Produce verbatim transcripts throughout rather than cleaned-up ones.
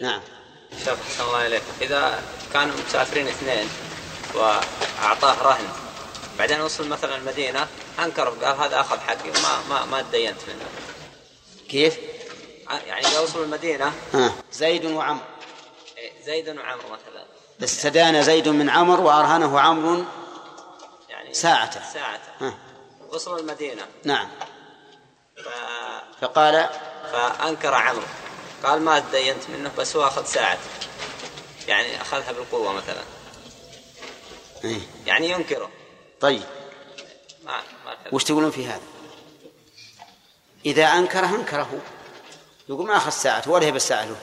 نعم. شوف أحسن الله إليكم، إذا كانوا مسافرين اثنين وأعطاه رهن، بعدين وصل مثلا المدينة أنكر قال هذا أخذ حقي ما ما ما تدينت منه. كيف؟ يعني إذا وصلوا المدينة ها. زيد وعمر. زيد وعمر مثلا. استدان زيد من عمر وأرهنه عمرو يعني ساعته. ساعته. وصلوا المدينة. نعم. ف... فقال فأنكر عمرو. قال ما تدينت منه بس هو أخذ ساعته. يعني أخذها بالقوة مثلا. إيه؟ يعني ينكره. طيب. ما ما وش تقولون في هذا؟ إذا أنكره أنكره. يقول ما أخذ ساعته ولا هي بالساعة له.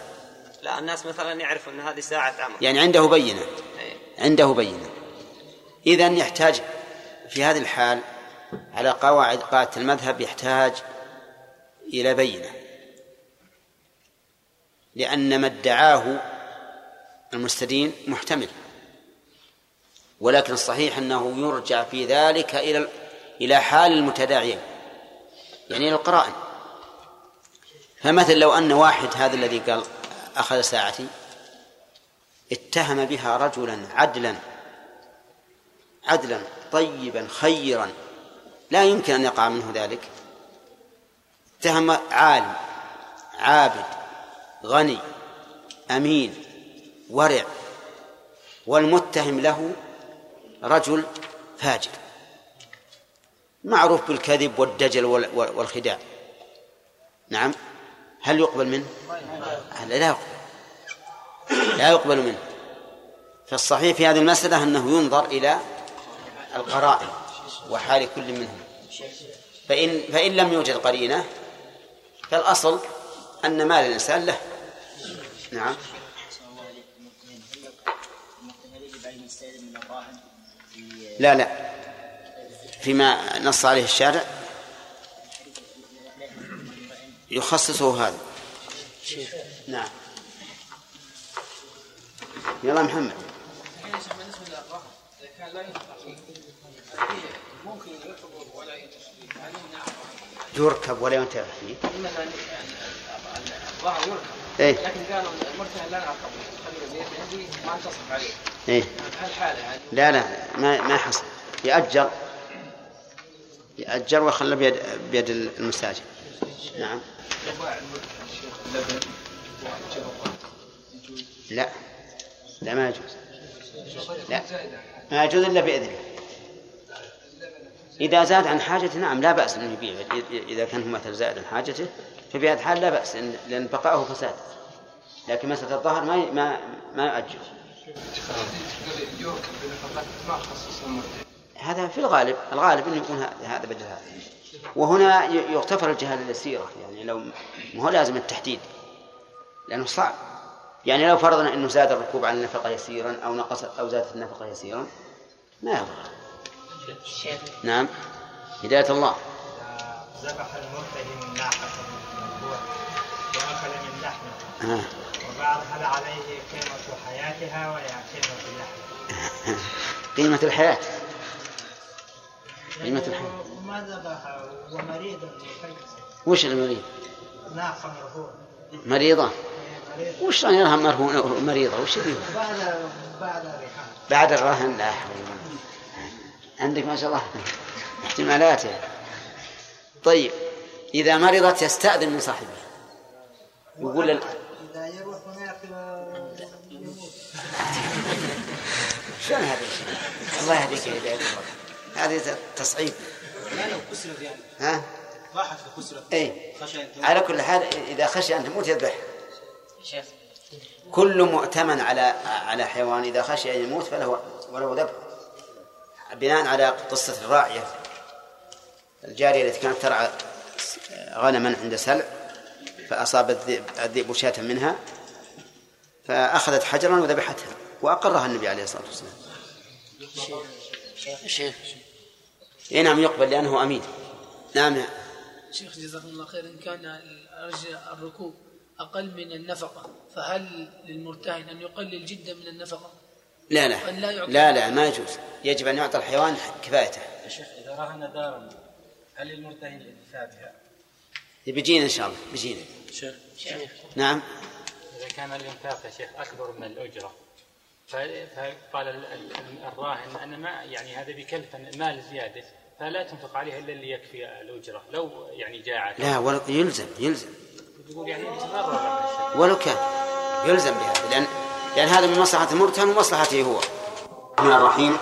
لا الناس مثلا يعرفوا أن هذه ساعة عمرو. يعني عنده بينة. أيه. عنده بينة. إذن يحتاج في هذه الحال على قواعد قاعدة المذهب يحتاج إلى بينة، لأن ما ادعاه المستدين محتمل، ولكن الصحيح أنه يرجع في ذلك إلى إلى حال المتداعين يعني إلى القرائن. فمثل لو أن واحد هذا الذي قال أخذ ساعتي اتهم بها رجلا عدلا عدلا طيبا خيرا لا يمكن أن يقع منه ذلك، اتهم عالم عابد غني أمين ورع، والمتهم له رجل فاجر معروف بالكذب والدجل والخداع. نعم. هل يقبل منه؟ لا يقبل، لا يقبل منه. فالصحيح في هذه المسألة أنه ينظر إلى القرائن وحال كل منهم، فإن, فإن لم يوجد قرينة فالأصل أن مال الإنسان له. نعم. لا لا فيما نص عليه الشارع يخصصه هذا. نعم. يلا محمد. يركب ولا ينتهي فيه. مثلا الظاهر يركب. إيه؟ لكن قالوا المرتهن لا نركب. ما نتصف عليه. إيه؟ هالحالة هذه. لا لا ما ما حصل. يأجر. يأجر وخلى بيد بيد المساجد. نعم. لا لا ما يجوز. لا ما يجوز إلا بإذنه. إذا زاد عن حاجته نعم لا بأس أن يبيع، إذا كان هو مثل زائد عن حاجته ففي هذا الحال لا بأس لأن بقاؤه فساد، لكن مسألة الظهر ما ما ما يؤجر. هذا في الغالب الغالب أن يكون هذا بدل هذا، وهنا يغتفر الجهل اليسيرة، يعني لو ما هو لازم التحديد لأنه صعب. يعني لو فرضنا أنه زاد الركوب عن النفقة يسيرا أو نقص أو زادت النفقة يسيرا ما يضر. الشيخ. نعم. هداية الله. ذبح المرتهن ناقة مذبوحة وأكل من لحمها وبعض هل عليه قيمة حياتها ولا قيمة اللحم؟ قيمة الحياة. قيمة الحياة. ما ذبح ومريض وفجس. وش المريض؟ ناقة مرهونة. مريضة. وش رأي يرهم مرهونة مريضة وش يبيه؟ بعد بعد الرهان. بعد الرهان لا حول. عندك ما شاء الله احتمالاته. طيب إذا مرضت يستأذن من صاحبه يقول لل... إذا يروح هناك يموت. شلون هذا الشيء؟ الله يهديك يا هداية الله، هذا تصعيب. لا لو كسرت يعني. ها؟ راحت لكسرت. إيه. على كل حال إذا خشي أن تموت يذبح. شيخ. كل مؤتمن على على حيوان إذا خشي أن يموت فله ولو ذبح. بناء على قصة الراعية الجارية التي كانت ترعى غنما عند سلع فأصاب الذئب شاة منها فأخذت حجرا وذبحتها وأقرها النبي عليه الصلاة والسلام. شيخ. إيه نعم يقبل لأنه أمين. نعم. شيخ جزاكم الله خير. إن كان الركوب أقل من النفقة فهل للمرتهن أن يقلل جدا من النفقة؟ لا لا لا لا ما يجوز، يجب أن يعطى الحيوان كفايته. يا شيخ إذا رهن دارا هل المرتهن الإدفاع بها؟ بيجينا إن شاء الله بيجينا. شيخ. نعم. إذا كان الإنفاق يا شيخ أكبر من الأجرة، فقال الراهن أنا ما يعني هذا بكلف مال زيادة، فلا تنفق عليها إلا اللي يكفي الأجرة، لو يعني جاعت لا ولا يلزم يلزم تقول يعني ولو كان يلزم بها، لأن لأن هذا من مصلحة المرتهن ومصلحته هو. بسم الله الرحيم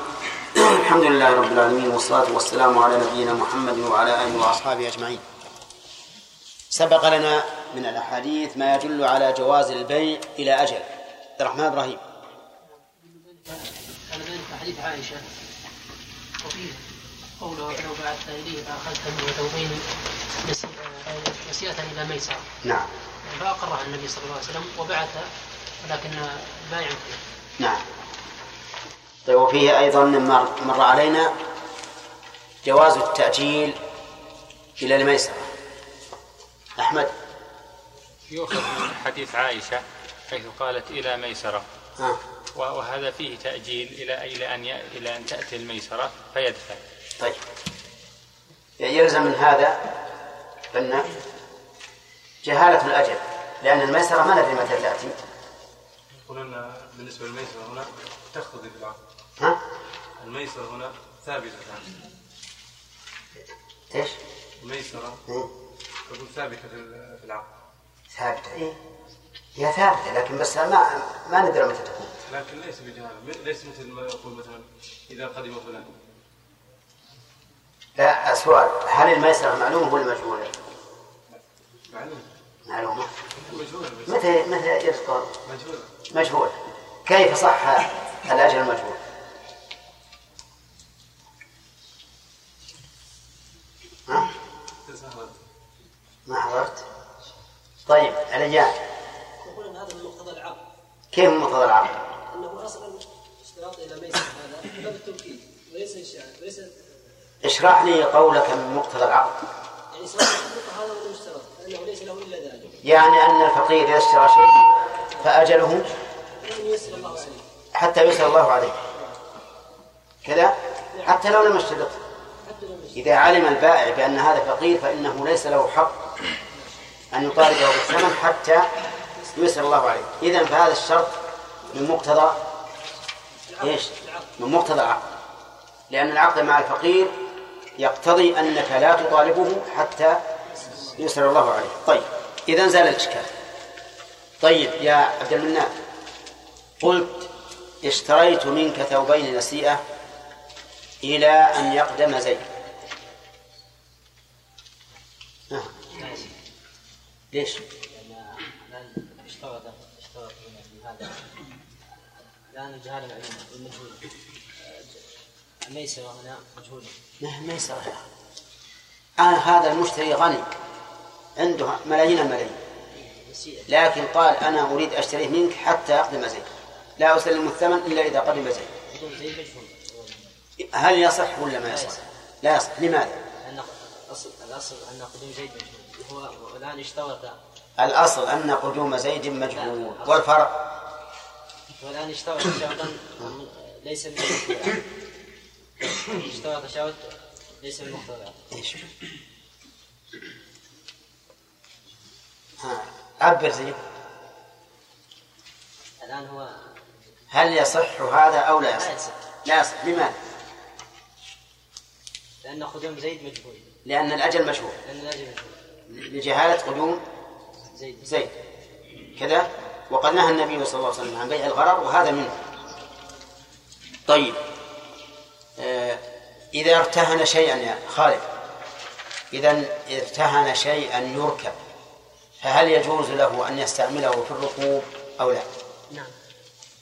الحمد لله رب العالمين والصلاة والسلام على نبينا محمد وعلى آله وأصحابه أجمعين. سبق لنا من الأحاديث ما يدل على جواز البيع إلى أجل. عبد الرحمن الرحيم. قال بين حديث عائشة وفيه قوله لو بعثت إليه فأخذتني وتوبيني نسيئة إلى ميسرة. نعم. فأقرها النبي صلى الله عليه وسلم وبعث ولكن لا يمكن. نعم. طيب وفيه أيضا مر علينا جواز التأجيل إلى الميسرة. أحمد. يؤخذ من حديث عائشة حيث قالت إلى ميسرة. آه. وهذا فيه تأجيل إلى إلى أن إلى أن تأتي الميسرة فيدفع. طيب. يلزم من هذا أن جهالة الأجل، لأن الميسرة ما ندري متى تأتي. قلنا بالنسبة للميسرة هنا تختضي بالعقد. ها؟ الميسرة هنا ثابتة. إيش؟ الميسرة. م? تكون ثابتة في العقد. ثابتة إيه؟ هي ثابتة لكن بس ما ما ندري متى تكون. لكن ليس بجهالة، ليس مثل ما يقول مثلا إذا قدم فلان. لا السؤال هل الميسرة معلومة ولا مجهولة؟ معلومة. معلومة. مجهولة. متى متى يذكر؟ مجهولة. مجهولة. كيف صح الأجل المجهول؟ ها؟ ما حضرت. طيب عليان. يقول ان هذا من مقتضى العقد. كيف مقتضى العقد؟ انه اصلا اشتراط الى ميسر هذا باب التوكيد وليس الشعر وليس. اشرح لي قولك من مقتضى العقد. يعني صار هذا من المشترط انه ليس له الا ذلك. يعني ان الفقير اذا اشترى شيء فاجله يسر الله عليه. حتى يسر الله عليه. كذا؟ حتى لو لم يشترط. اذا علم البائع بان هذا فقير فانه ليس له حق أن يطالبه بالثمن حتى يسر الله عليه. إذن فهذا الشرط من مقتضى إيش؟ من مقتضى العقد، لأن العقد مع الفقير يقتضي أنك لا تطالبه حتى يسر الله عليه. طيب إذن زال الإشكال. طيب يا عبد المنان قلت اشتريت منك ثوبين نسيئة إلى أن يقدم زيد. ليش؟ لأن اشترط اشترط من هذا لأن الجهالة معلومة والمجهول الميسرة هنا مجهولة. ما ميسرة؟ أنا هذا المشتري غني عنده ملايين الملايين، لكن قال أنا أريد أشتريه منك حتى أقدم زيد، لا أسلم الثمن إلا إذا قدم زيد. هل يصح ولا ما يصح؟ لا يصح. لماذا؟ الأصل أن قدوم زيد مجهول. هو الآن اشترط الأصل أن قدوم زيد مجهول والفرق والآن اشترط شرطا ليس من اشترط شرط ليس من مقتضى. ايش؟ ها عبر زيد الآن هو هل يصح هذا أو لا يصح؟ لا يصح. لا يصح. لماذا؟ لأن قدوم زيد مجهول. لأن الأجل مجهول. لأن الأجل مجهول. لجهالة قدوم زيد كذا، وقد نهى النبي صلى الله عليه وسلم عن بيع الغرر وهذا منه. طيب آه إذا ارتهن شيئا يا خالد، إذا ارتهن شيئا يركب، فهل يجوز له أن يستعمله في الركوب أو لا؟ نعم.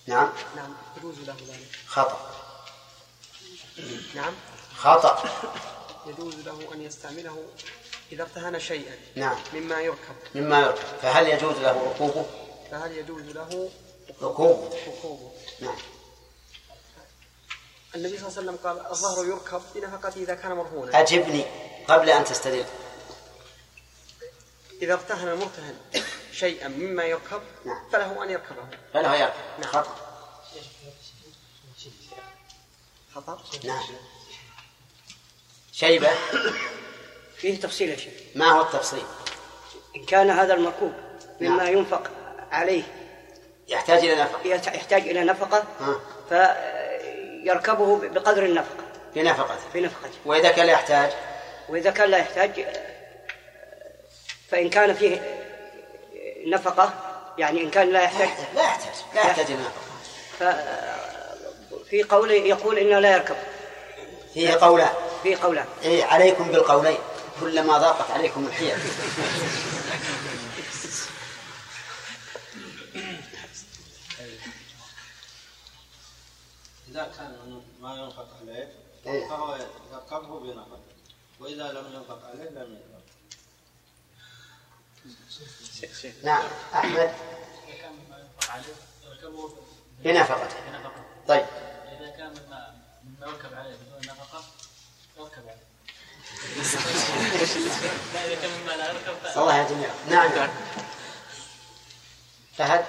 نعم. نعم يجوز له ذلك. خطأ. نعم خطأ. يجوز له أن يستعمله إذا ارتهن شيئا نعم مما يركب مما يركب فهل يجوز له ركوبه؟ فهل يجوز له ركوبه؟ ركوبه نعم. النبي صلى الله عليه وسلم قال الظهر يركب بنفقته إذا كان مرهونا. أجبني قبل أن تستدل. إذا ارتهن المرتهن شيئا مما يركب نعم. فله أن يركبه. فله يركب نعم. خطأ. خطأ نعم. شيبة فيه تفصيل يا شيخ. ما هو التفصيل؟ إن كان هذا المركوب مما نعم. ينفق عليه يحتاج إلى نفقة يحتاج إلى نفقة فيركبه بقدر النفقة في نفقته في نفقته وإذا كان لا يحتاج وإذا كان لا يحتاج فإن كان فيه نفقة يعني إن كان لا يحتاج لا يحتاج لا يحتاج إلى نفقة. ففي قول يقول إنه لا يركب فيه قولان فيه قولان إيه عليكم بالقولين كلما ضاقت عليكم الحيل. إذا كان ما ينفق عليه فهو يركبه بنفقه وإذا لم ينفق عليه لم يركبه. نعم أحمد. إذا كان ما ينفق عليه يركبه بنفقته. طيب. إذا كان ما ما يركب عليه بدون نفقة يركب عليه. لا إذا كان ما لا يركب. الله يجمع. نعم. فهد.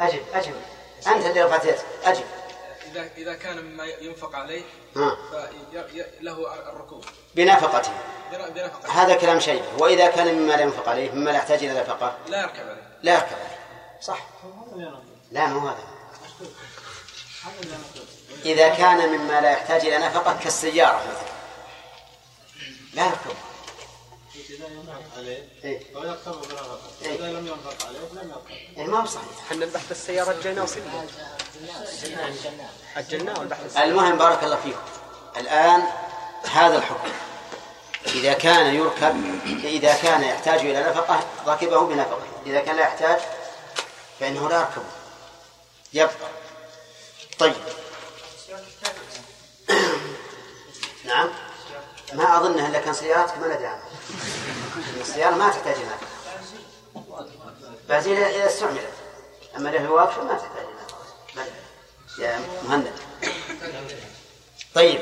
أجب أجب. أنت اللي رفعت أجب. إذا إذا كان ما ينفق عليه فله الركوب بنفقته بنفقته هذا كلام شيبة. وإذا كان مما لا ينفق عليه مما لا يحتاج إلى نفقة لا يركب عليه لا يركب عليه صح لا مو هذا. إذا كان مما لا يحتاج إلى نفقة كالسيارة مثلا لا يركب إذا ينفق عليه ويركب بنفقة إذا لم ينفق عليه لم يركب. ما هو صحيح حنا البحث السيارة الجنة وصلنا الجنة والبحث. المهم بارك الله فيكم. الآن هذا الحكم إذا كان يركب إذا كان يحتاج إلى نفقة ركبه بنفقة إذا كان لا يحتاج فإنه لا يركبه يبقى. طيب نعم ما أظنها إلا كان سيارتك ما لدي عنها السيارة ما تحتاج إلى نفقة بعزين إذا استعملت أما له واقف ما تحتاج إلى نفقة يا مهند. طيب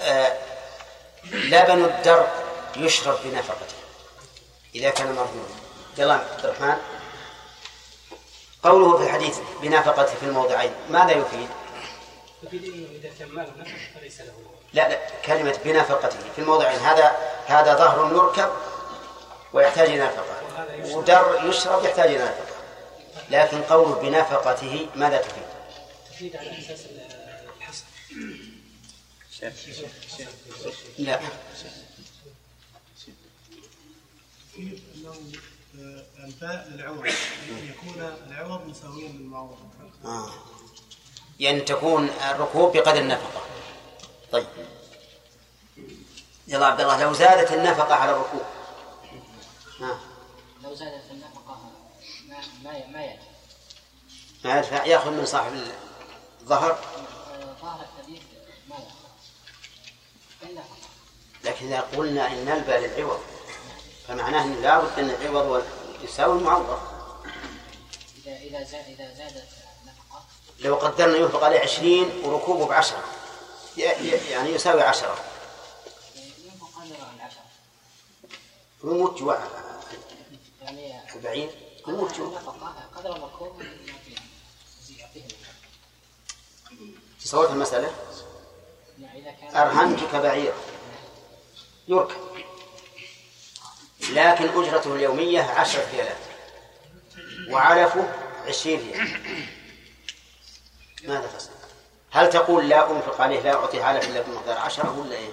آه لبن الدر يشرب بنفقته إذا كان مرغوبا. يلا عبد الرحمن قوله في الحديث بنفقته في الموضعين ماذا يفيد؟ يفيد أنه إذا كان ماله نفقة فليس له لا لا كلمة بنفقته في الموضعين هذا هذا ظهر يركب ويحتاج إلى نفقة ودر يشرب يحتاج إلى نفقة لكن قوله بنفقته ماذا تفيد؟ تفيد على أساس الحصر لا أنفاء للعوض يكون العوض مساويا للمعوض آه. يعني تكون الركوب بقدر النفقة. طيب يلا عبد الله لو زادت النفقة على الركوب آه. لو زادت النفقة ما ما يأتي ما يدفع يأخذ من صاحب الظهر ظهر الحديث ما يأخذ لكن إذا قلنا إن نلبى للعوض فمعناه أن لا بد أن العوض يساوي المعوض. إذا إذا إذا زادت نفقة لو قدرنا ينفق عليه عشرين وركوبه بعشرة يعني يساوي عشرة. ينفق قدره عن عشرة. يموت جوع. يعني البعير يموت جوع. قدر الركوب يعطيه. تصورت المسألة؟ أرهنتك بعير يركب. لكن أجرته اليومية عشر ريالات وعلفه عشرين ريال ماذا تصنع؟ هل تقول لا أنفق عليه لا أعطي علف إلا بمقدار عشرة ولا إيه؟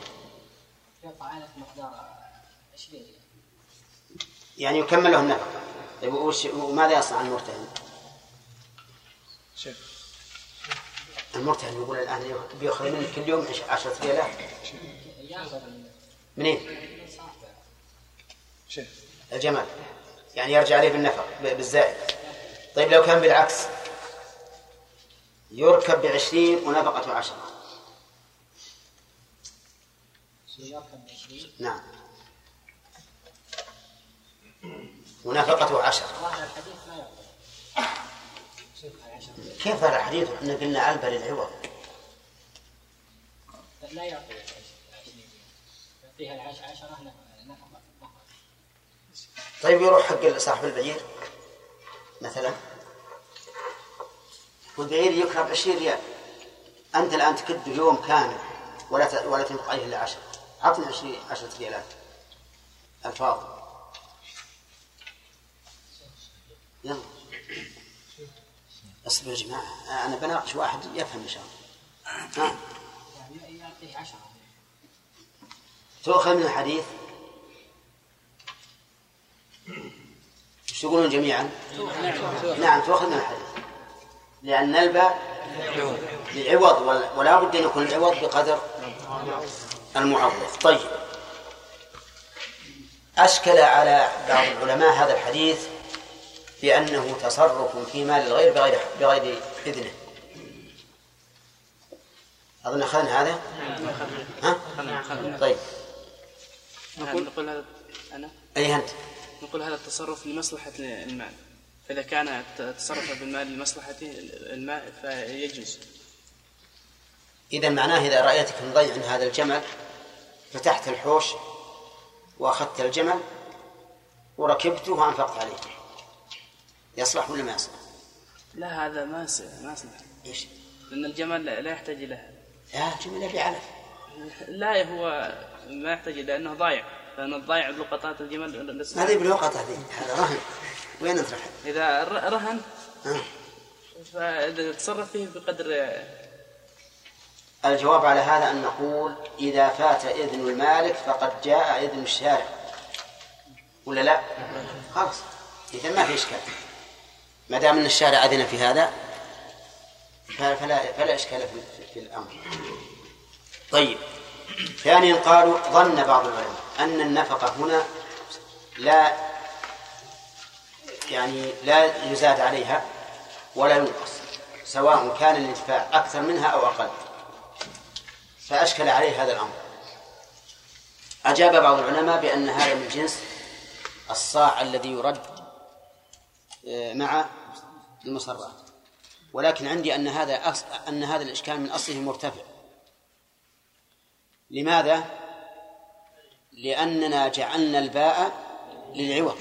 يعطي علف بمقدار عشرين ريال يعني يكمل له النفقة. طيب وماذا يصنع المرتهن؟ شيخ المرتهن يقول الآن بيأخذ مني كل يوم عشرة ريالات منين؟ الجمال يعني يرجع عليه بالنفق بالزائد. طيب لو كان بالعكس يركب بعشرين ونفقته عشرة نعم ونفقته عشرة كيف هذا الحديث؟ احنا قلنا ألبى للعوض لا يعطي عشرين يعطيها العشرة نفقة. طيب يروح حق صاحب البعير مثلا والبعير يكرب عشرين ريال أنت الآن تكده يوم كامل ولا ولا تنفق عليه إلا عشرة عطني عشرين عشرة ريالات الفاضل يلا اصبر يا جماعه انا بناقش واحد يفهم ان شاء الله. نعم يعطيه عشرة تؤخذ من الحديث. ايش تقولون جميعا؟ نعم تؤخذ من الحديث لان الباء للعوض ولا بد ان يكون العوض بقدر المعوض. طيب اشكل على بعض العلماء هذا الحديث بأنه تصرف في مال الغير بغير بغير إذنه. أظن أخذنا هذا؟ ها؟ طيب. نقول نقول هذا أنا. أي أنت. نقول هذا التصرف لمصلحة المال، فإذا كان تصرف بالمال لمصلحة المال فيجوز. إذا معناه إذا رأيتك مضيع هذا الجمل فتحت الحوش وأخذت الجمل وركبته وأنفقت عليه. يصلح ولا ما يصلح؟ لا هذا ما ما يصلح. ليش؟ لأن الجمل لا يحتاج إليها. لا الجمل في علف. لا هو ما يحتاج لأنه ضايع، لأن الضايع بلقطات الجمل. هذه بلقطة هذه هذا رهن. وين أنت رهن؟ إذا رهن أه؟ فإذا تصرف فيه بقدر. الجواب على هذا أن نقول إذا فات إذن المالك فقد جاء إذن الشارع. ولا لا؟ خلاص إذا ما في إشكال. ما دام ان الشارع اذن في هذا فلا فلا اشكال في الامر. طيب ثانيا قالوا ظن بعض العلماء ان النفقه هنا لا يعني لا يزاد عليها ولا ينقص سواء كان الانتفاع اكثر منها او اقل، فاشكل عليه هذا الامر. اجاب بعض العلماء بان هذا من جنس الصاع الذي يرد مع المصرات، ولكن عندي أن هذا أص... أن هذا الإشكال من أصله مرتفع. لماذا؟ لأننا جعلنا الباء للعوض،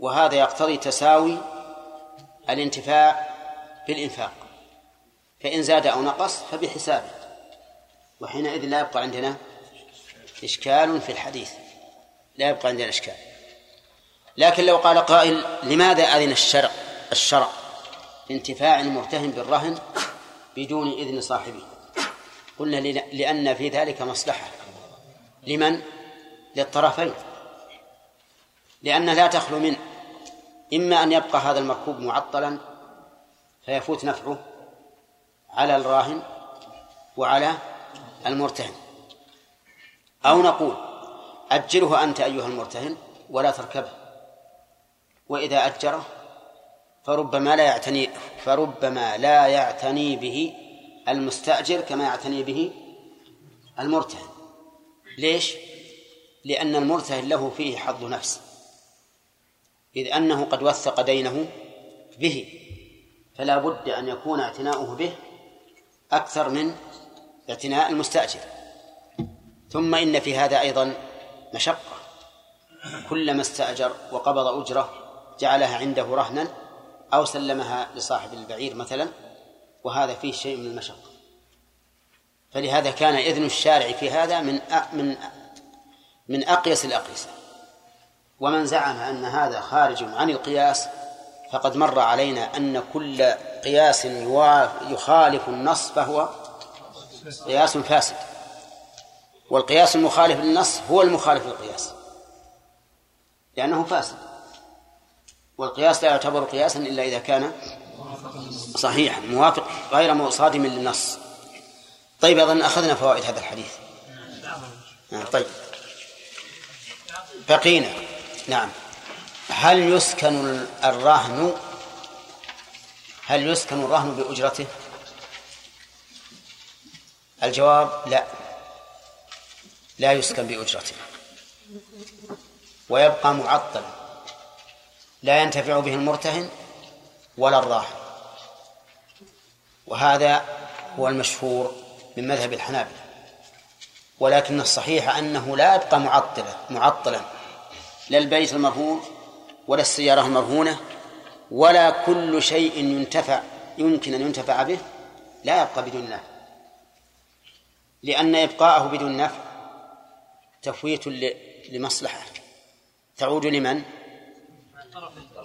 وهذا يقتضي تساوي الانتفاع بالإنفاق، فإن زاد أو نقص فبحسابه، وحينئذ لا يبقى عندنا إشكال في الحديث، لا يبقى عندنا إشكال. لكن لو قال قائل لماذا أذن الشرع الشرع لانتفاع المرتهن بالرهن بدون إذن صاحبه؟ قلنا لأن في ذلك مصلحة لمن؟ للطرفين، لأن لا تخلو منه إما أن يبقى هذا المركوب معطلا فيفوت نفعه على الراهن وعلى المرتهن، أو نقول أجله أنت أيها المرتهن ولا تركبه، وإذا أجره فربما لا يعتني فربما لا يعتني به المستأجر كما يعتني به المرتهن. ليش؟ لأن المرتهن له فيه حظ نفس، إذ أنه قد وثق دينه به، فلا بد أن يكون اعتناؤه به أكثر من اعتناء المستأجر. ثم إن في هذا أيضا مشقة، كلما استأجر وقبض أجره جعلها عنده رهنا أو سلمها لصاحب البعير مثلا، وهذا فيه شيء من المشقة. فلهذا كان إذن الشارع في هذا من من من أقيس الأقيسة. ومن زعم أن هذا خارج عن القياس فقد مر علينا أن كل قياس يخالف النص فهو قياس فاسد، والقياس المخالف للنص هو المخالف للقياس لأنه فاسد، والقياس لا يعتبر قياسا إلا إذا كان صحيحا موافق غير صادم للنص. طيب أظن أخذنا فوائد هذا الحديث. طيب بقينا. نعم هل يسكن الرهن هل يسكن الرهن بأجرته؟ الجواب لا، لا يسكن بأجرته ويبقى معطل لا ينتفع به المرتهن ولا الراحل، وهذا هو المشهور من مذهب الحنابلة. ولكن الصحيح أنه لا يبقى معطلا معطلا لا البيت المرهون ولا السيارة المرهونة ولا كل شيء ينتفع يمكن أن ينتفع به، لا يبقى بدون نفع، لأن إبقاءه بدون نفع تفويت لمصلحة تعود لمن؟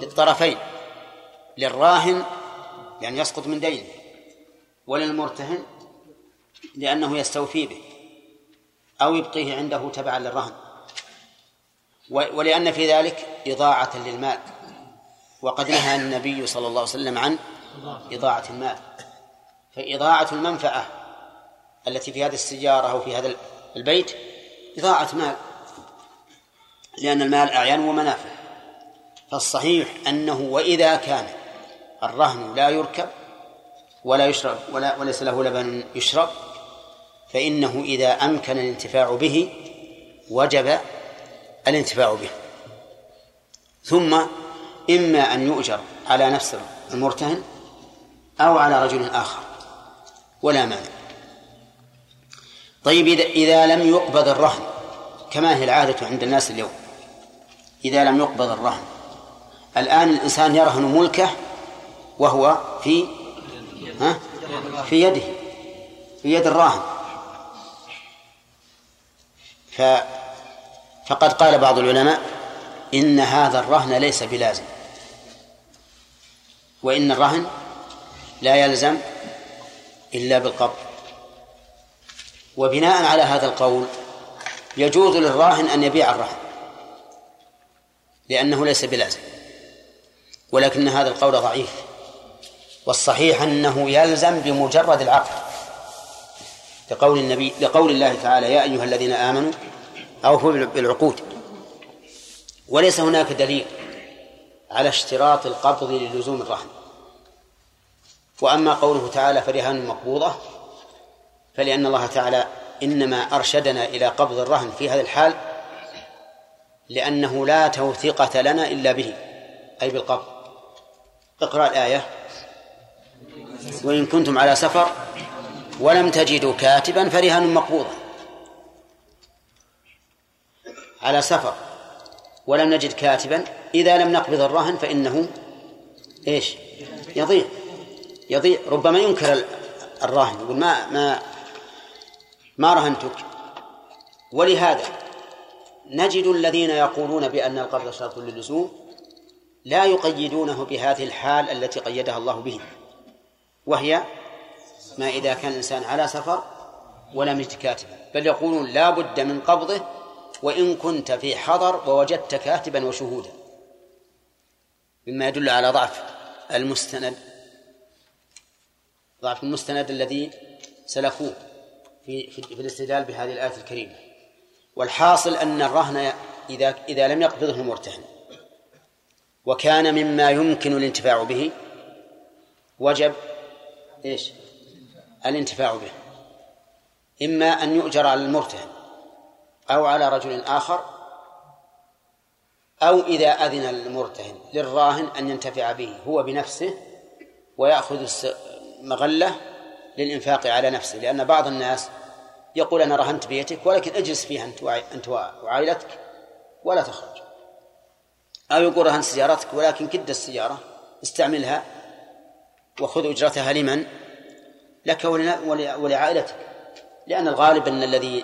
للطرفين، للراهن يعني يسقط من دينه، وللمرتهن لأنه يستوفي به أو يبقيه عنده تبعا للرهن، ولأن في ذلك إضاعة للمال، وقد نهى النبي صلى الله عليه وسلم عن إضاعة المال. فإضاعة المنفعة التي في هذه السيارة أو في هذا البيت إضاعة مال، لأن المال أعيان ومنافع. فالصحيح أنه وإذا كان الرهن لا يركب ولا يشرب ولا وليس له لبن يشرب، فإنه إذا أمكن الانتفاع به وجب الانتفاع به. ثم إما أن يؤجر على نفس المرتهن أو على رجل آخر ولا مانع. طيب إذا لم يقبض الرهن كما هي العادة عند الناس اليوم، إذا لم يقبض الرهن، الآن الإنسان يرهن ملكه وهو في ها؟ في يده، في يد الراهن. ف فقد قال بعض العلماء إن هذا الرهن ليس بلازم، وإن الرهن لا يلزم إلا بالقبض. وبناء على هذا القول يجوز للراهن أن يبيع الرهن لأنه ليس بلازم، ولكن هذا القول ضعيف، والصحيح أنه يلزم بمجرد العقد، لقول النبي لقول الله تعالى: يا أيها الذين آمنوا أوفوا بالعقود. وليس هناك دليل على اشتراط القبض للزوم الرهن. وأما قوله تعالى: فرهان مقبوضة، فلأن الله تعالى إنما أرشدنا إلى قبض الرهن في هذا الحال لأنه لا توثيقة لنا إلا به، أي بالقبض. اقرأ الآية: وإن كنتم على سفر ولم تجدوا كاتبا فرهان مقبوضة. على سفر ولم نجد كاتبا، إذا لم نقبض الرهن فإنه إيش؟ يضيع يضيع ربما ينكر الراهن، يقول ما ما ما رهنتك. ولهذا نجد الذين يقولون بأن القبض شرط للزوم لا يقيدونه بهذه الحال التي قيدها الله به، وهي ما إذا كان الإنسان على سفر ولم يجد كاتبا، بل يقولون لا بد من قبضه وإن كنت في حضر ووجدت كاتبا وشهودا، مما يدل على ضعف المستند ضعف المستند الذي سلكوه في في الاستدلال بهذه الآية الكريمة. والحاصل أن الرهن إذا إذا لم يقبضه المرتهن وكان مما يمكن الانتفاع به وجب إيش؟ الانتفاع به، إما أن يؤجر على المرتهن أو على رجل آخر، أو إذا أذن المرتهن للراهن أن ينتفع به هو بنفسه ويأخذ مغلة للإنفاق على نفسه، لأن بعض الناس يقول أنا رهنت بيتك ولكن اجلس فيها أنت وعائلتك ولا تخرج، أو يقول رهنت سيارتك ولكن كد السيارة استعملها وخذ أجرتها لمن؟ لك ولعائلتك، لأن الغالب أن الذي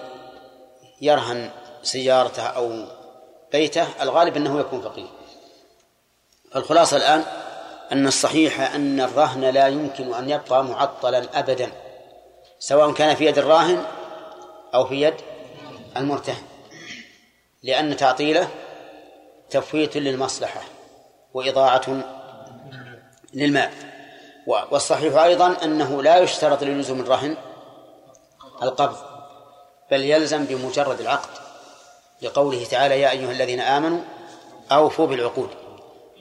يرهن سيارته أو بيته الغالب أنه يكون فقير. فالخلاصة الآن أن الصحيح أن الرهن لا يمكن أن يبقى معطلا أبدا، سواء كان في يد الراهن أو في يد المرتهن، لأن تعطيله تفويت للمصلحة وإضاعة للمال. والصحيح أيضا أنه لا يشترط للزوم الرهن القبض، بل يلزم بمجرد العقد، لقوله تعالى: يا أيها الذين آمنوا أوفوا بالعقود.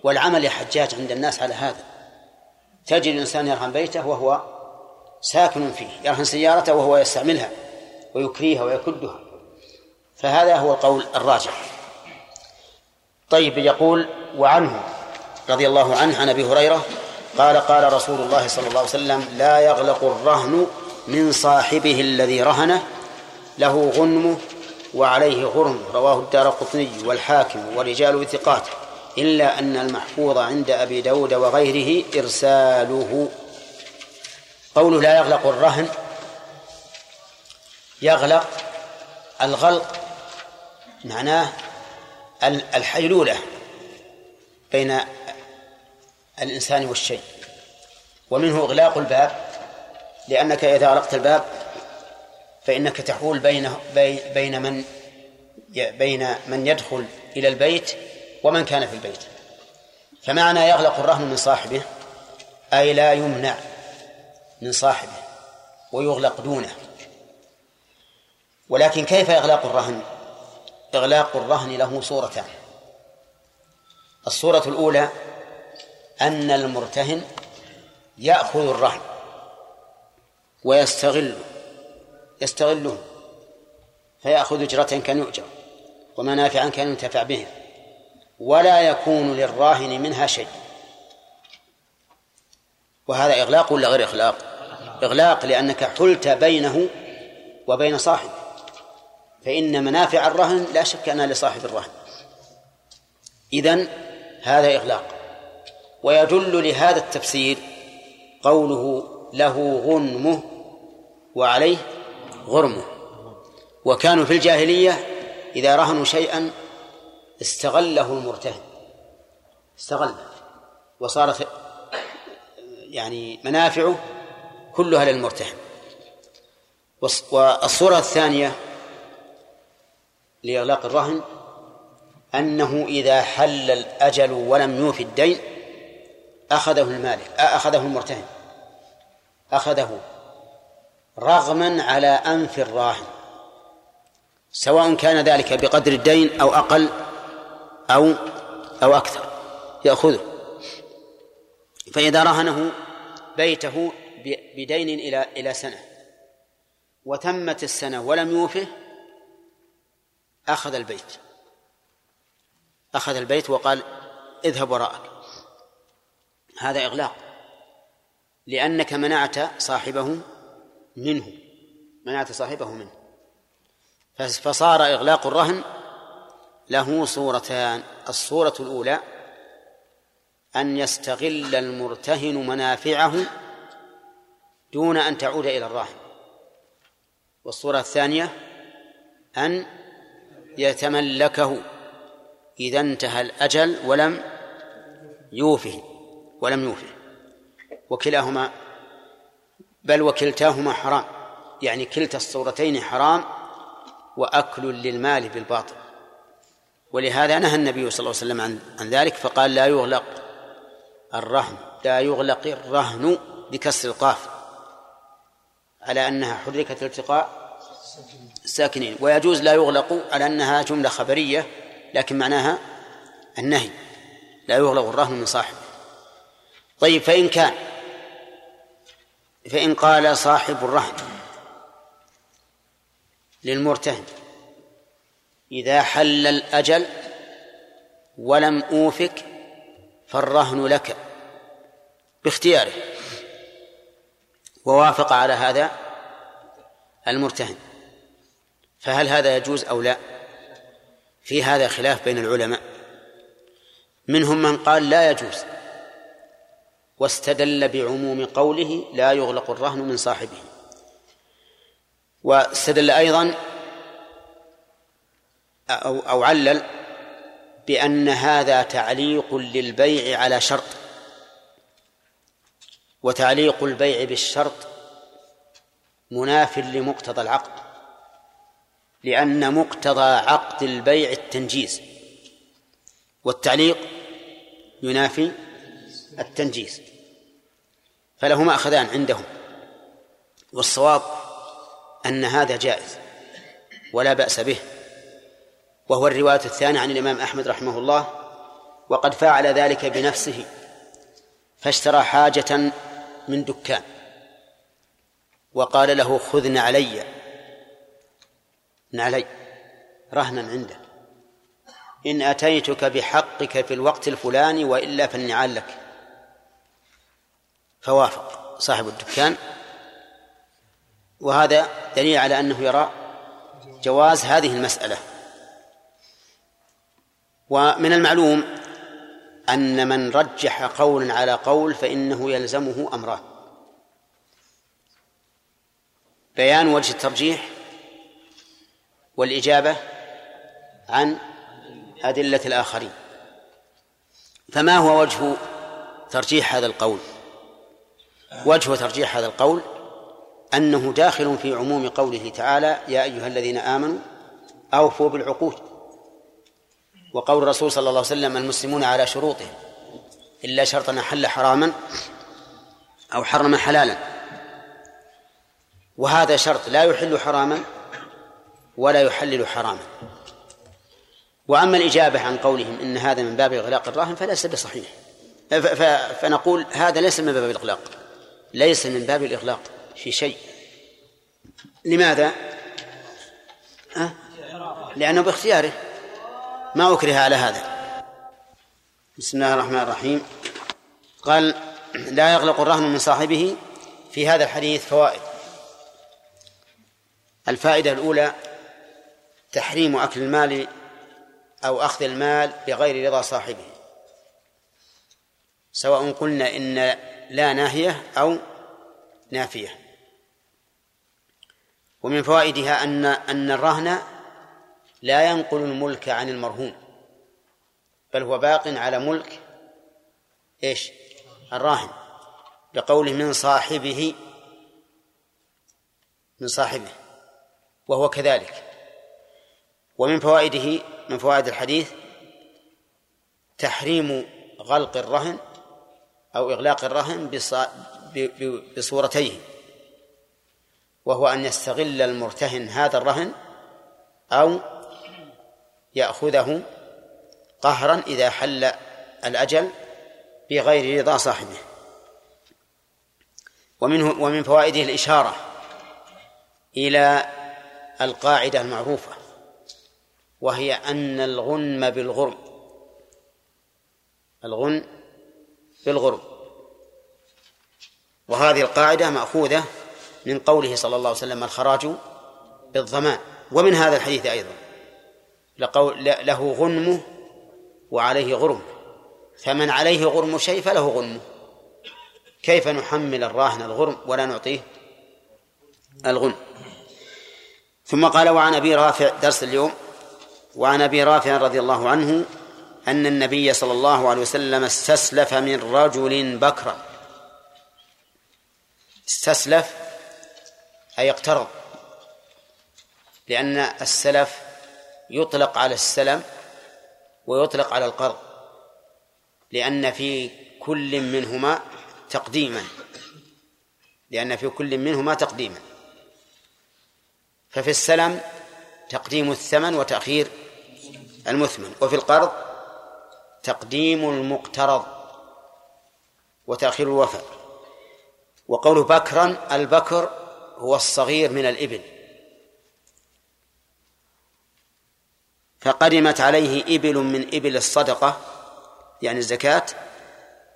والعمل يا حجاج عند الناس على هذا، تجد الإنسان يرهن بيته وهو ساكن فيه، يرهن سيارته وهو يستعملها ويكريها ويكدها، فهذا هو القول الراجح. طيب، يقول: وعنه رضي الله عنه عن أبي هريرة قال: قال رسول الله صلى الله عليه وسلم: لا يغلق الرهن من صاحبه الذي رهنه، له غنمه وعليه غرم. رواه الدارقطني والحاكم ورجال ثقات، إلا أن المحفوظ عند أبي داود وغيره إرساله. قوله لا يغلق الرهن، يغلق الغلق معناه الحيلولة بين الإنسان والشيء، ومنه إغلاق الباب، لأنك إذا أغلقت الباب فإنك تحول بين بين من بين من يدخل إلى البيت ومن كان في البيت. فمعنى يغلق الرهن من صاحبه أي لا يمنع من صاحبه ويغلق دونه. ولكن كيف إغلاق الرهن؟ إغلاق الرهن له صورتان. الصورة الأولى أن المرتهن يأخذ الرهن ويستغله يستغله فيأخذ أجرة كان يؤجر ومنافعا كان ينتفع به، ولا يكون للراهن منها شيء. وهذا إغلاق ولا غير إغلاق؟ إغلاق، لأنك حلت بينه وبين صاحبه، فإن منافع الرهن لا شك أنها لصاحب الرهن. إذن هذا إغلاق. ويدل لهذا التفسير قوله له غنمه وعليه غرمه. وكانوا في الجاهلية إذا رهنوا شيئا استغله المرتهن، استغله وصارت يعني منافعه كلها للمرتهن. والصورة الثانية لإغلاق الرهن أنه إذا حل الأجل ولم يوفي الدين أخذه المالك أخذه المرتهن، أخذه رغما على أنف الراهن، سواء كان ذلك بقدر الدين أو أقل أو أو أكثر يأخذه. فإذا رهنه بيته بدين إلى إلى سنة وتمت السنة ولم يوفه أخذ البيت أخذ البيت وقال اذهب وراءك. هذا إغلاق، لأنك منعت صاحبه منه منعت صاحبه منه فصار إغلاق الرهن له صورتان. الصورة الأولى أن يستغل المرتهن منافعه دون أن تعود إلى الراهن، والصورة الثانية أن يتملكه إذا انتهى الأجل ولم يوفه ولم يوفه وكلاهما بل وكلتاهما حرام، يعني كلتا الصورتين حرام وأكل للمال بالباطل. ولهذا نهى النبي صلى الله عليه وسلم عن, عن ذلك، فقال لا يغلق الرهن لا يغلق الرهن بكسر القاف على أنها حركت الالتقاء الساكنين. ويجوز لا يغلق على أنها جملة خبرية لكن معناها النهي، لا يغلق الرهن من صاحبه. طيب، فإن كان فإن قال صاحب الرهن للمرتهن إذا حل الأجل ولم أوفك فالرهن لك باختياره، ووافق على هذا المرتهن، فهل هذا يجوز أو لا؟ في هذا خلاف بين العلماء، منهم من قال لا يجوز، واستدل بعموم قوله لا يغلق الرهن من صاحبه. واستدل أيضا أو, أو علل بأن هذا تعليق للبيع على شرط، وتعليق البيع بالشرط مناف لمقتضى العقد، لأن مقتضى عقد البيع التنجيز، والتعليق ينافي التنجيز، فلهما أخذان عندهم. والصواب أن هذا جائز ولا بأس به، وهو الرواية الثانية عن الإمام أحمد رحمه الله، وقد فعل ذلك بنفسه فاشترى حاجة من دكان وقال له خذ نعلي نعلي رهنا عنده إن أتيتك بحقك في الوقت الفلاني وإلا فالنعال لك. فوافق صاحب الدكان، وهذا دليل على أنه يرى جواز هذه المسألة. ومن المعلوم أن من رجح قولا على قول فإنه يلزمه أمران: بيان وجه الترجيح، والإجابة عن أدلة الآخرين. فما هو وجه ترجيح هذا القول؟ وجه ترجيح هذا القول أنه داخل في عموم قوله تعالى يا أيها الذين آمنوا أوفوا بالعقود، وقول الرسول صلى الله عليه وسلم المسلمون على شروطهم إلا شرطا حل حراما أو حرم حلالا، وهذا شرط لا يحل حراما ولا يحلل حراما. وأما الإجابة عن قولهم إن هذا من باب إغلاق الراهن فليس بصحيح، فنقول هذا ليس من باب الإغلاق، ليس من باب الإغلاق في شيء. لماذا؟ أه؟ لأنه باختياره، ما أكره على هذا. بسم الله الرحمن الرحيم. قال لا يغلق الرهن من صاحبه. في هذا الحديث فوائد. الفائدة الأولى تحريم أكل المال أو أخذ المال بغير رضا صاحبه، سواء قلنا إن لا ناهية أو نافية. ومن فوائدها أن أن الرهن لا ينقل الملك عن المرهون، بل هو باق على ملك إيش؟ الراهن، بقوله من صاحبه، من صاحبه، وهو كذلك. ومن فوائده من فوائد الحديث تحريم غلق الرهن أو إغلاق الرهن بصورتيه، وهو أن يستغل المرتهن هذا الرهن أو يأخذه قهرا إذا حل الأجل بغير رضا صاحبه. ومنه ومن فوائده الإشارة إلى القاعدة المعروفة، وهي أن الغنم بالغرم، الغنم بالغرم، وهذه القاعدة مأخوذة من قوله صلى الله عليه وسلم الخراج بالضمان. ومن هذا الحديث أيضا له غنمه وعليه غرم، فمن عليه غرم شيء فله غنمه، كيف نحمل الراهن الغرم ولا نعطيه الغنم؟ ثم قال وعن أبي رافع، درس اليوم، وعن أبي رافع رضي الله عنه أن النبي صلى الله عليه وسلم استسلف من رجل بكرا. استسلف أي اقترض، لأن السلف يطلق على السلم ويطلق على القرض، لأن في كل منهما تقديما، لأن في كل منهما تقديما ففي السلم تقديم الثمن وتأخير المثمن، وفي القرض تقديم المقترض وتأخير الوفاء. وقول بكرا، البكر هو الصغير من الإبل، فقدمت عليه إبل من إبل الصدقة يعني الزكاة،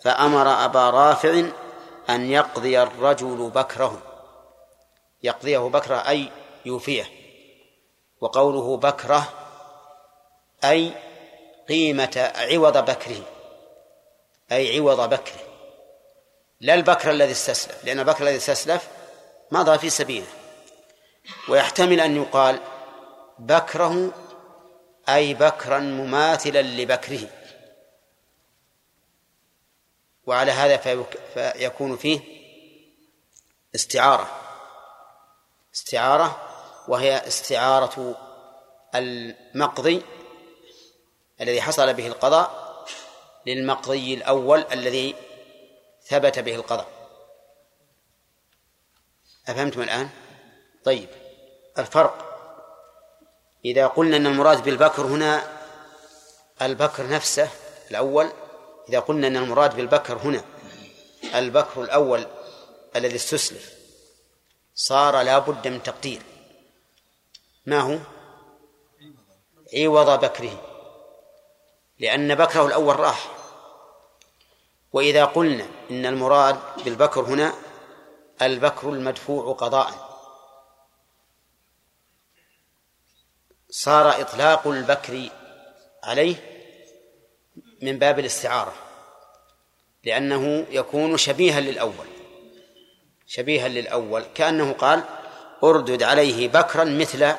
فأمر أبا رافع أن يقضي الرجل بكره، يقضيه بكره أي يوفيه. وقوله بكره أي قيمة عوض بكره، أي عوض بكره، لا البكر الذي استسلف، لأن البكر الذي استسلف مضى في سبيله. ويحتمل أن يقال بكره أي بكرا مماثلا لبكره، وعلى هذا فيكون فيه استعارة، استعارة وهي استعارة المقضي الذي حصل به القضاء للمقضي الأول الذي ثبت به القضاء. أفهمتم الآن؟ طيب، الفرق إذا قلنا أن المراد بالبكر هنا البكر نفسه الأول، إذا قلنا أن المراد بالبكر هنا البكر الأول الذي استسلف، صار لا بد من تقدير، ما هو؟ عوض بكره، لأن بكره الأول راح. وإذا قلنا إن المراد بالبكر هنا البكر المدفوع قضاء، صار إطلاق البكر عليه من باب الاستعارة، لأنه يكون شبيها للأول، شبيها للأول، كأنه قال أردد عليه بكرا مثل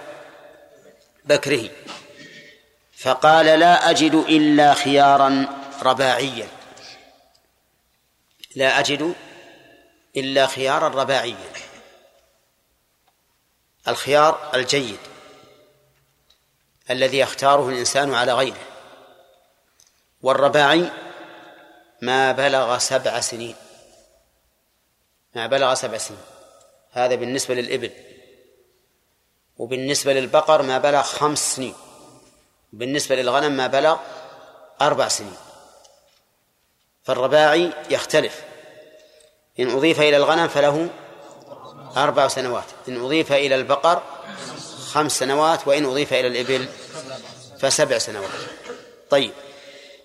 بكره، فقال لا أجد إلا خيارا رباعيا، لا أجد إلا خيارا رباعيا، الخيار الجيد الذي يختاره الإنسان على غيره، والرباعي ما بلغ سبع سنين ما بلغ سبع سنين هذا بالنسبة للإبل، وبالنسبة للبقر ما بلغ خمس سنين، وبالنسبة للغنم ما بلغ أربع سنين. فالرباعي يختلف، إن أضيف إلى الغنم فله أربع سنوات، إن أضيف إلى البقر خمس سنوات، وإن أضيف إلى الإبل فسبع سنوات. طيب،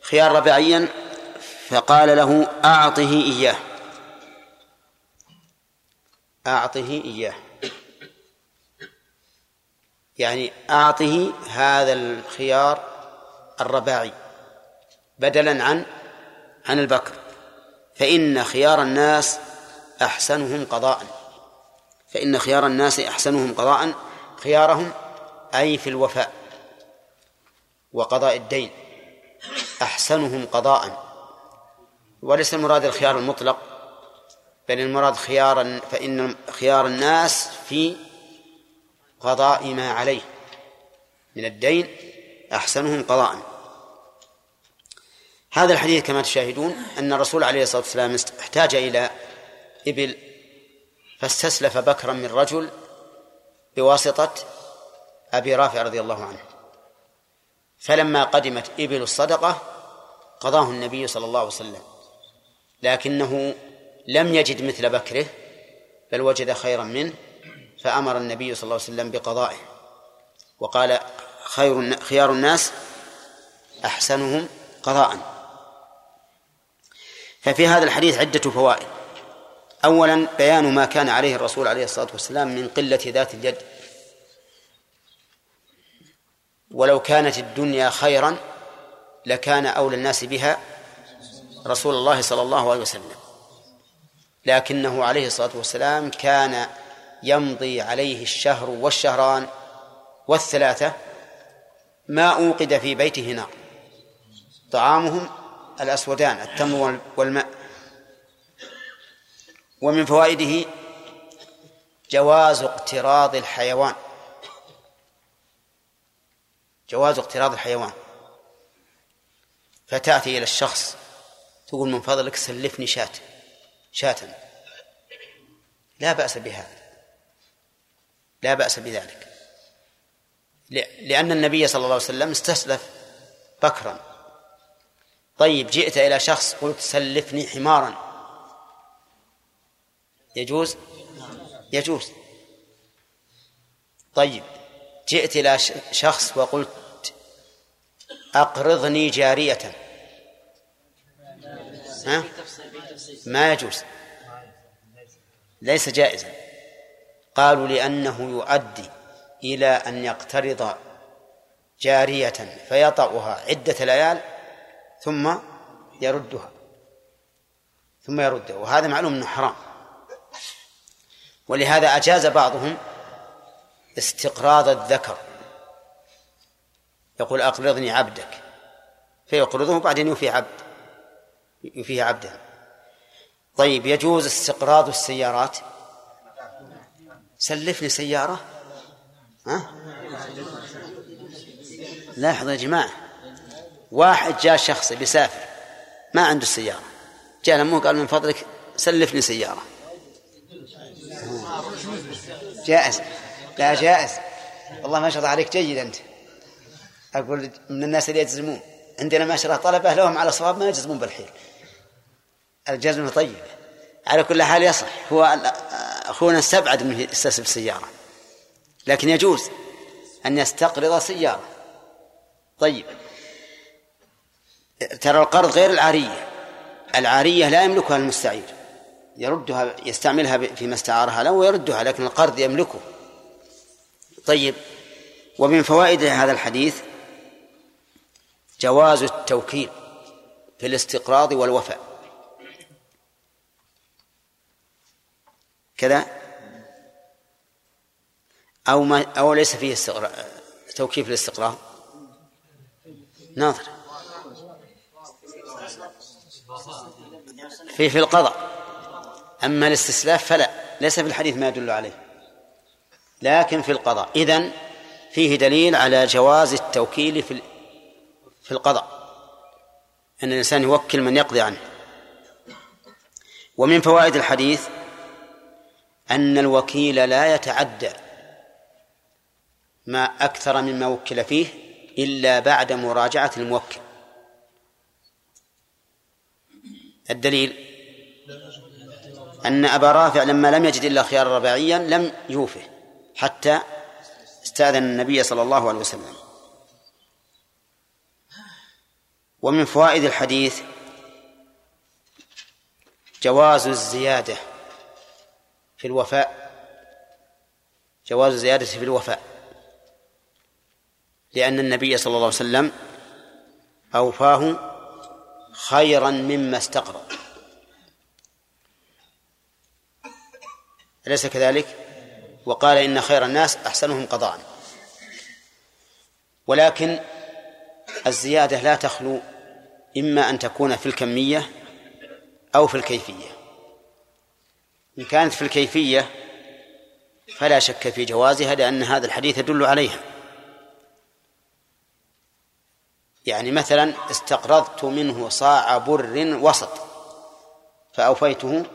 خيار رباعيا، فقال له أعطه إياه أعطه إياه يعني أعطه هذا الخيار الرباعي بدلا عن عن البكر، فإن خيار الناس أحسنهم قضاء فإن خيار الناس أحسنهم قضاء خيارهم أي في الوفاء وقضاء الدين، أحسنهم قضاء، وليس المراد الخيار المطلق، بل المراد خيارا، فإن خيار الناس في قضاء ما عليه من الدين أحسنهم قضاء. هذا الحديث كما تشاهدون أن الرسول عليه الصلاة والسلام احتاج إلى إبل فاستسلف بكرا من رجل بواسطة أبي رافع رضي الله عنه، فلما قدمت إبل الصدقة قضاه النبي صلى الله عليه وسلم، لكنه لم يجد مثل بكره بل وجد خيرا منه، فأمر النبي صلى الله عليه وسلم بقضائه وقال خير خيار الناس أحسنهم قضاء. ففي هذا الحديث عدة فوائد. أولا، بيان ما كان عليه الرسول عليه الصلاة والسلام من قلة ذات اليد، ولو كانت الدنيا خيرا لكان أولى الناس بها رسول الله صلى الله عليه وسلم، لكنه عليه الصلاة والسلام كان يمضي عليه الشهر والشهران والثلاثة ما أوقد في بيته نار، طعامهم الأسودان التمر والماء. ومن فوائده جواز اقتراض الحيوان جواز اقتراض الحيوان فتأتي إلى الشخص تقول من فضلك سلفني شاة شاة لا بأس بهذا، لا بأس بذلك، لأن النبي صلى الله عليه وسلم استسلف بكرا. طيب، جئت إلى شخص قلت سلفني حمارا، يجوز يجوز طيب، جئت إلى شخص وقلت أقرضني جارية، ها؟ ما يجوز، ليس جائزا. قالوا لأنه يؤدي إلى أن يقترض جارية فيطأها عدة ليال ثم يردها ثم يردها وهذا معلوم أنه حرام، ولهذا أجاز بعضهم استقراض الذكر، يقول أقرضني عبدك فيقرضه بعدين يوفي عبد يوفيه عبده. طيب، يجوز استقراض السيارات، سلفني سيارة، ها؟ لاحظوا يا جماعة، واحد جاء شخص بيسافر ما عنده سيارة، جاء لأمه قال من فضلك سلفني سيارة، جائز؟ لا جائز. والله ما شاء الله عليك، جيد أنت. أقول من الناس اللي يجزمون، عندنا ما شاء الله طلبة لهم على صواب ما يجزمون بالحيل، الجزم طيب. على كل حال يصح، هو أخونا استبعد من استسلف السيارة، لكن يجوز أن يستقرض سيارة. طيب، ترى القرض غير العارية، العارية لا يملكها المستعير، يردها يستعملها فيما استعارها له ويردها، لكن القرض يملكه. طيب، ومن فوائد هذا الحديث جواز التوكيل في الاستقراض والوفاء، كذا أو ما أو ليس فيه توكيل في الاستقراض. ناظر في في القضاء أما الاستسلاف فلا، ليس في الحديث ما يدل عليه، لكن في القضاء. إذن فيه دليل على جواز التوكيل في في القضاء، أن الإنسان يوكل من يقضي عنه. ومن فوائد الحديث أن الوكيل لا يتعدى ما أكثر مما وكل فيه إلا بعد مراجعة الموكل. الدليل أن أبا رافع لما لم يجد إلا خيار رباعيا لم يوفه حتى استأذن النبي صلى الله عليه وسلم. ومن فوائد الحديث جواز الزيادة في الوفاء، جواز الزيادة في الوفاء، لأن النبي صلى الله عليه وسلم أوفاه خيرا مما استقرأ، أليس كذلك؟ وقال إن خير الناس أحسنهم قضاء. ولكن الزيادة لا تخلو إما أن تكون في الكمية أو في الكيفية. إن كانت في الكيفية فلا شك في جوازها، لأن هذا الحديث يدل عليها. يعني مثلا استقرضت منه صاع بر وسط فأوفيته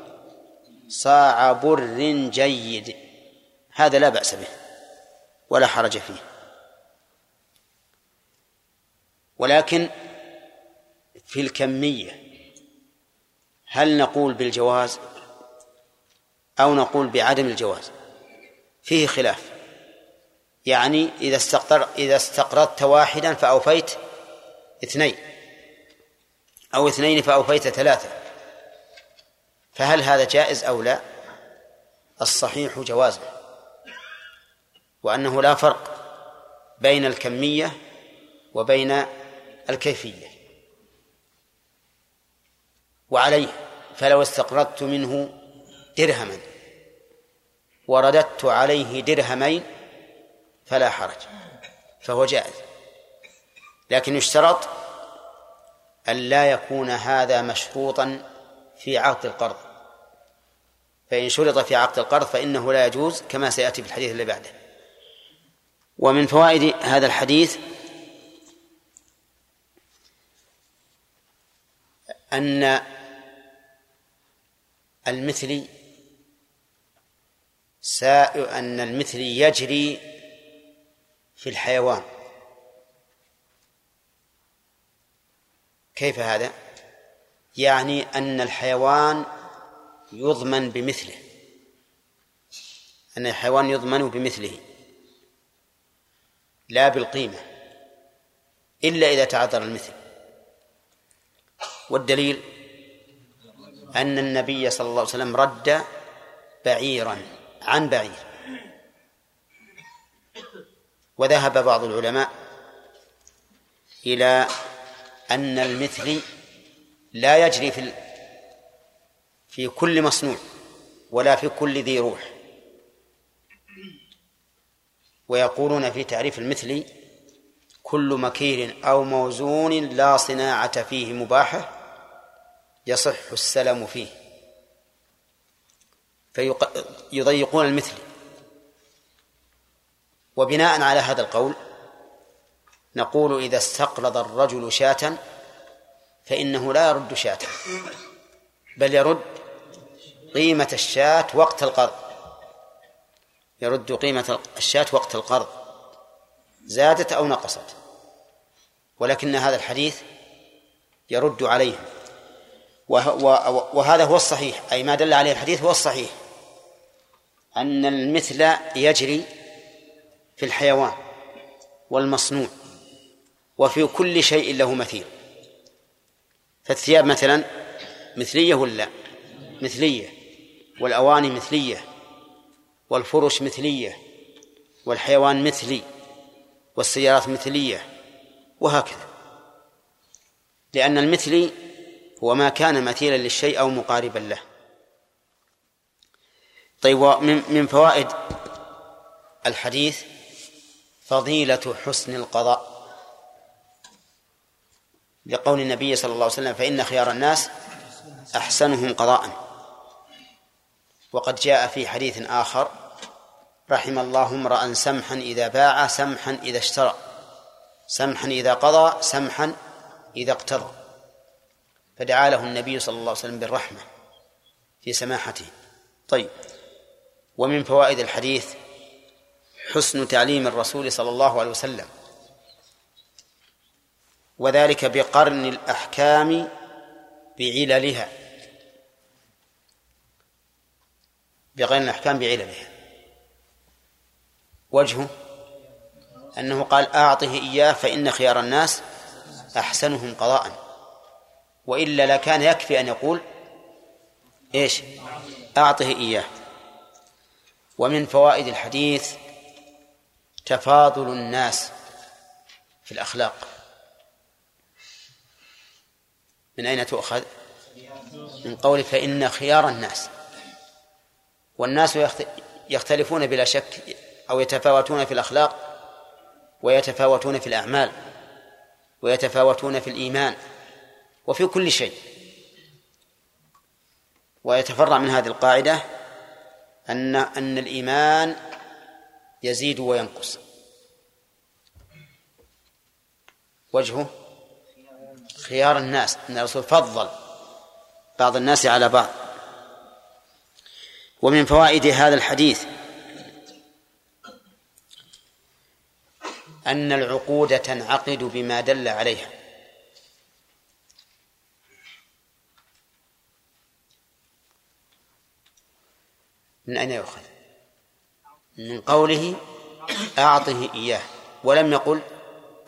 صاع بر جيد، هذا لا بأس به ولا حرج فيه. ولكن في الكمية هل نقول بالجواز أو نقول بعدم الجواز؟ فيه خلاف. يعني إذا استقر إذا استقرضت واحدا فأوفيت اثنين، أو اثنين فأوفيت ثلاثة، فهل هذا جائز أو لا؟ الصحيح جوازه، وأنه لا فرق بين الكمية وبين الكيفية. وعليه فلو استقرضت منه درهما ورددت عليه درهمين فلا حرج، فهو جائز، لكن يشترط أن لا يكون هذا مشروطا في عقد القرض، فإن شرط في عقد القرض فإنه لا يجوز، كما سيأتي في الحديث اللي بعده. ومن فوائد هذا الحديث أن المثلي سائر أن المثلي يجري في الحيوان. كيف هذا؟ يعني أن الحيوان يضمن بمثله، أن الحيوان يضمن بمثله لا بالقيمة، إلا إذا تعذر المثل. والدليل أن النبي صلى الله عليه وسلم رد بعيرا عن بعير. وذهب بعض العلماء إلى أن المثل لا يجري في في كل مصنوع ولا في كل ذي روح، ويقولون في تعريف المثل كل مكير أو موزون لا صناعة فيه مباحة يصح السلم فيه، فيضيقون المثل. وبناء على هذا القول نقول إذا استقرض الرجل شاة فإنه لا يرد شاة، بل يرد قيمة الشاة وقت القرض، يرد قيمة الشاة وقت القرض زادت أو نقصت. ولكن هذا الحديث يرد عليه، وهذا هو الصحيح، أي ما دل عليه الحديث هو الصحيح، أن المثل يجري في الحيوان والمصنوع وفي كل شيء له مثيل. فالثياب مثلا مثلية ولا مثلية، والأواني مثلية، والفرش مثلية، والحيوان مثلي، والسيارات مثلية، وهكذا، لأن المثلي هو ما كان مثيلا للشيء أو مقاربا له. طيب، من فوائد الحديث فضيلة حسن القضاء، لقول النبي صلى الله عليه وسلم فإن خيار الناس أحسنهم قضاء. وقد جاء في حديث آخر: رحم الله امرأ سمحا إذا باع، سمحا إذا اشترى، سمحا إذا قضى، سمحا إذا اقتضى. فدعا له النبي صلى الله عليه وسلم بالرحمة في سماحته. طيب، ومن فوائد الحديث حسن تعليم الرسول صلى الله عليه وسلم، وذلك بقرن الأحكام بعللها، بقرن الأحكام بعللها. وجهه أنه قال: أعطه إياه فإن خيار الناس أحسنهم قضاء، وإلا لكان يكفي أن يقول إيش؟ أعطه إياه. ومن فوائد الحديث تفاضل الناس في الأخلاق. من أين تؤخذ؟ من قول فإن خيار الناس. والناس يختلفون بلا شك، أو يتفاوتون في الأخلاق، ويتفاوتون في الأعمال، ويتفاوتون في الإيمان، وفي كل شيء. ويتفرع من هذه القاعدة أن أن الإيمان يزيد وينقص. وجهه خيار الناس، أن الرسول فضل بعض الناس على بعض. ومن فوائد هذا الحديث أن العقود تنعقد بما دل عليها، من أين يؤخذ؟ من قوله أعطه إياه، ولم يقل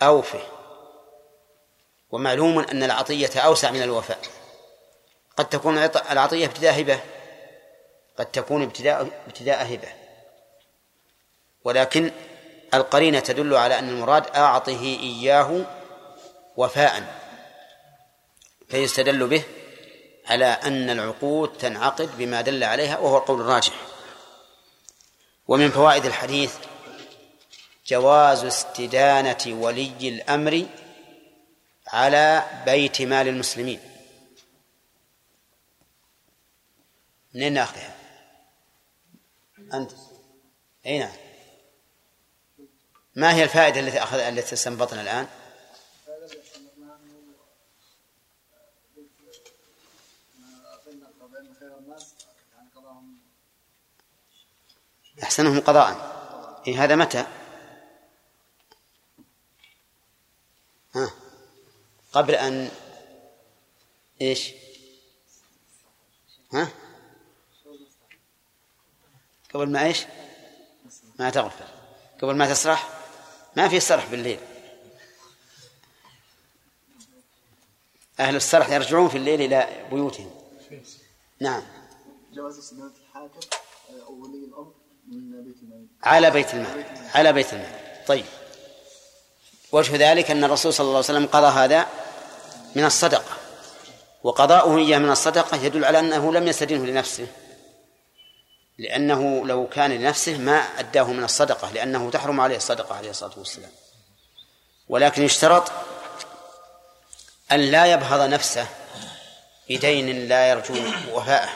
أوفه، ومعلوم أن العطية أوسع من الوفاء. قد تكون العطية ابتداء هبة، قد تكون ابتداء هبة، ولكن القرينة تدل على أن المراد أعطه إياه وفاء، فيستدل به على أن العقود تنعقد بما دل عليها، وهو القول الراجح. ومن فوائد الحديث جواز استدانة ولي الأمر على بيت مال المسلمين. منين ناخذها؟ أنت أين؟ ما هي الفائدة التي أخذ التي استنبطنا الآن؟ أحسنهم قضاء. إيه هذا متى؟ ها قبل أن إيش؟ ها قبل ما إيش؟ ما تغفر، قبل ما تسرح. ما في سرح بالليل، أهل السرح يرجعون في الليل إلى بيوتهم. نعم، جواز استدانة الحاكم أو ولي الأمر من بيت المال على بيت المال على بيت المال. طيب، وجه ذلك أن الرسول صلى الله عليه وسلم قضى هذا من الصدقة، وقضاؤه إياه من الصدقة يدل على أنه لم يستدنه لنفسه، لأنه لو كان لنفسه ما أداه من الصدقة، لأنه تحرم عليه الصدقة عليه الصلاة والسلام. ولكن يشترط أن لا يبهض نفسه بدين لا يرجو وفاءه،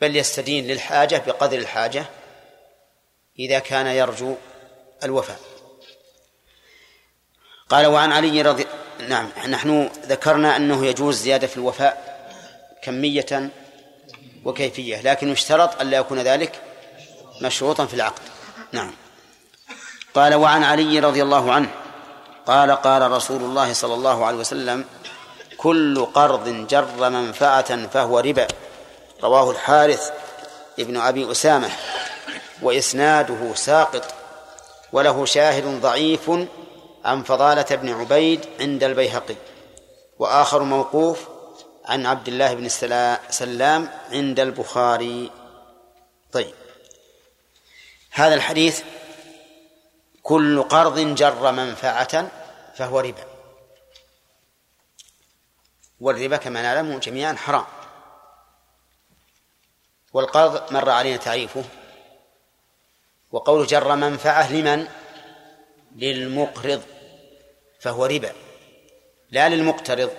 بل يستدين للحاجة بقدر الحاجة إذا كان يرجو الوفاء. قال: وعن علي رضي... نعم، نحن ذكرنا أنه يجوز زيادة في الوفاء كمية وكيفية، لكن يشترط ألا يكون ذلك مشروطا في العقد. نعم. قال: وعن علي رضي الله عنه قال: قال رسول الله صلى الله عليه وسلم: كل قرض جر منفعة فهو ربا. رواه الحارث ابن أبي أسامة، وإسناده ساقط، وله شاهد ضعيف عن فضالة بن عبيد عند البيهقي، وآخر موقوف عن عبد الله بن سلام عند البخاري. طيب، هذا الحديث كل قرض جر منفعة فهو ربا، والربا كما نعلمه جميعا حرام. والقرض مر علينا تعريفه، وقول جر منفعة لمن؟ للمقرض، فهو ربا، لا للمقترض.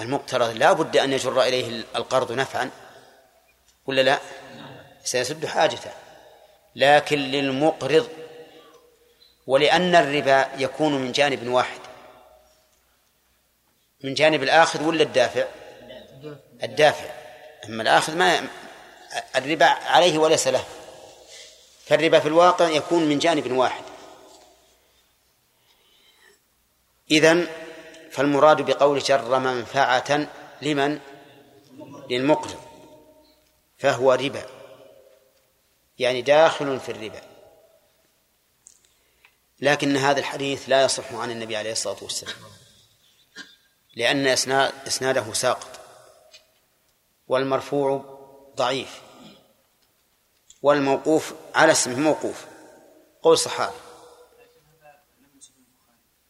المقترض لا بد أن يجر إليه القرض نفعا، ولا لا؟ سيسد حاجته، لكن للمقرض، ولأن الربا يكون من جانب واحد، من جانب الآخذ ولا الدافع؟ الدافع. أما الآخذ ما الربا عليه وليس له، فالربا في الواقع يكون من جانب واحد. إذن فالمراد بقول جر منفعة لمن؟ للمقرض، فهو ربا، يعني داخل في الربا. لكن هذا الحديث لا يصح عن النبي عليه الصلاة والسلام، لأن إسناده ساقط، والمرفوع ضعيف، والموقوف على اسمه موقوف قول صحابي،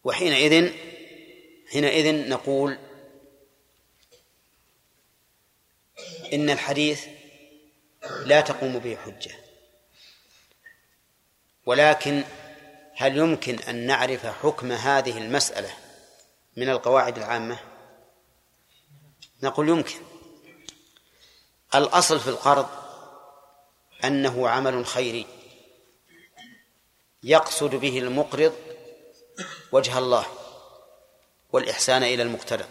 وحينئذ حينئذ نقول إن الحديث لا تقوم به حجة. ولكن هل يمكن أن نعرف حكم هذه المسألة من القواعد العامة؟ نقول يمكن. الأصل في القرض أنه عمل خيري يقصد به المقرض وجه الله والإحسان إلى المقترض،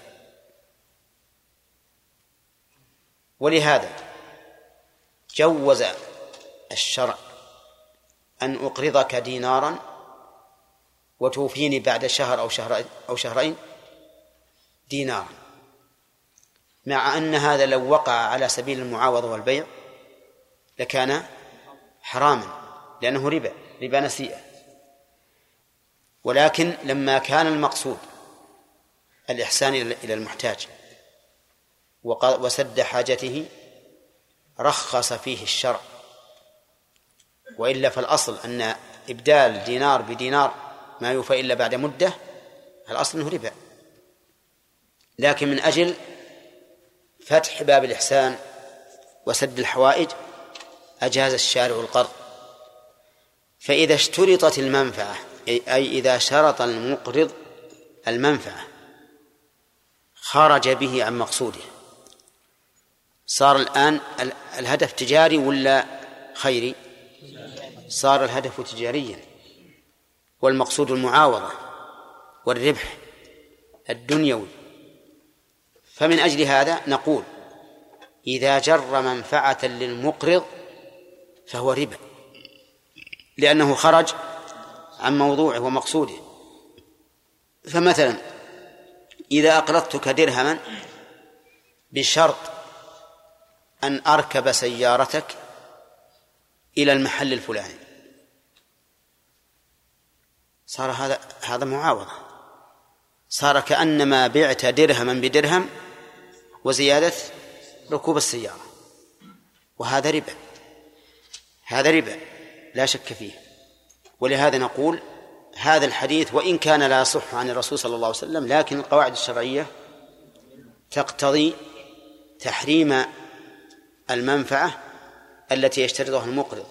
ولهذا جوز الشرع أن أقرضك دينارا وتوفيني بعد شهر أو شهر أو شهرين دينارا، مع أن هذا لو وقع على سبيل المعاوضة والبيع لكان حراما لأنه ربا، ربا نسيئة. ولكن لما كان المقصود الإحسان إلى المحتاج وسد حاجته رخص فيه الشرع، وإلا فالأصل أن إبدال دينار بدينار ما يوفى إلا بعد مدة، الأصل أنه ربا، لكن من أجل فتح باب الإحسان وسد الحوائج أجاز الشارع القرض. فإذا اشترطت المنفعة، أي إذا شرط المقرض المنفعة خرج به عن مقصوده، صار الآن الهدف تجاري ولا خيري؟ صار الهدف تجاريا، والمقصود المعاوضة والربح الدنيوي. فمن أجل هذا نقول إذا جر منفعة للمقرض فهو ربا، لأنه خرج عن موضوعه ومقصوده. فمثلا إذا أقرضتك درهما بشرط أن أركب سيارتك إلى المحل الفلاني، صار هذا هذا معاوضة، صار كأنما بعت درهما بدرهم وزيادة ركوب السيارة، وهذا ربا، هذا ربا لا شك فيه. ولهذا نقول هذا الحديث وإن كان لا يصح عن الرسول صلى الله عليه وسلم، لكن القواعد الشرعية تقتضي تحريم المنفعة التي يشترطها المقرض،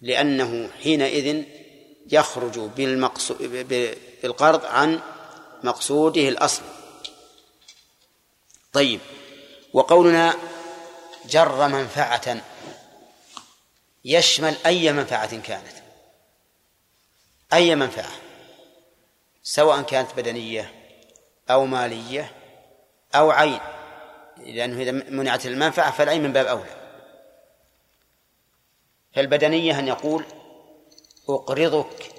لأنه حينئذ يخرج بالقرض عن مقصوده الأصل. طيب، وقولنا جر منفعة يشمل أي منفعة كانت، أي منفعة، سواء كانت بدنية أو مالية أو عين، لأنه إذا منعت المنفعة فالعين من باب أولى. فالبدنية أن يقول أقرضك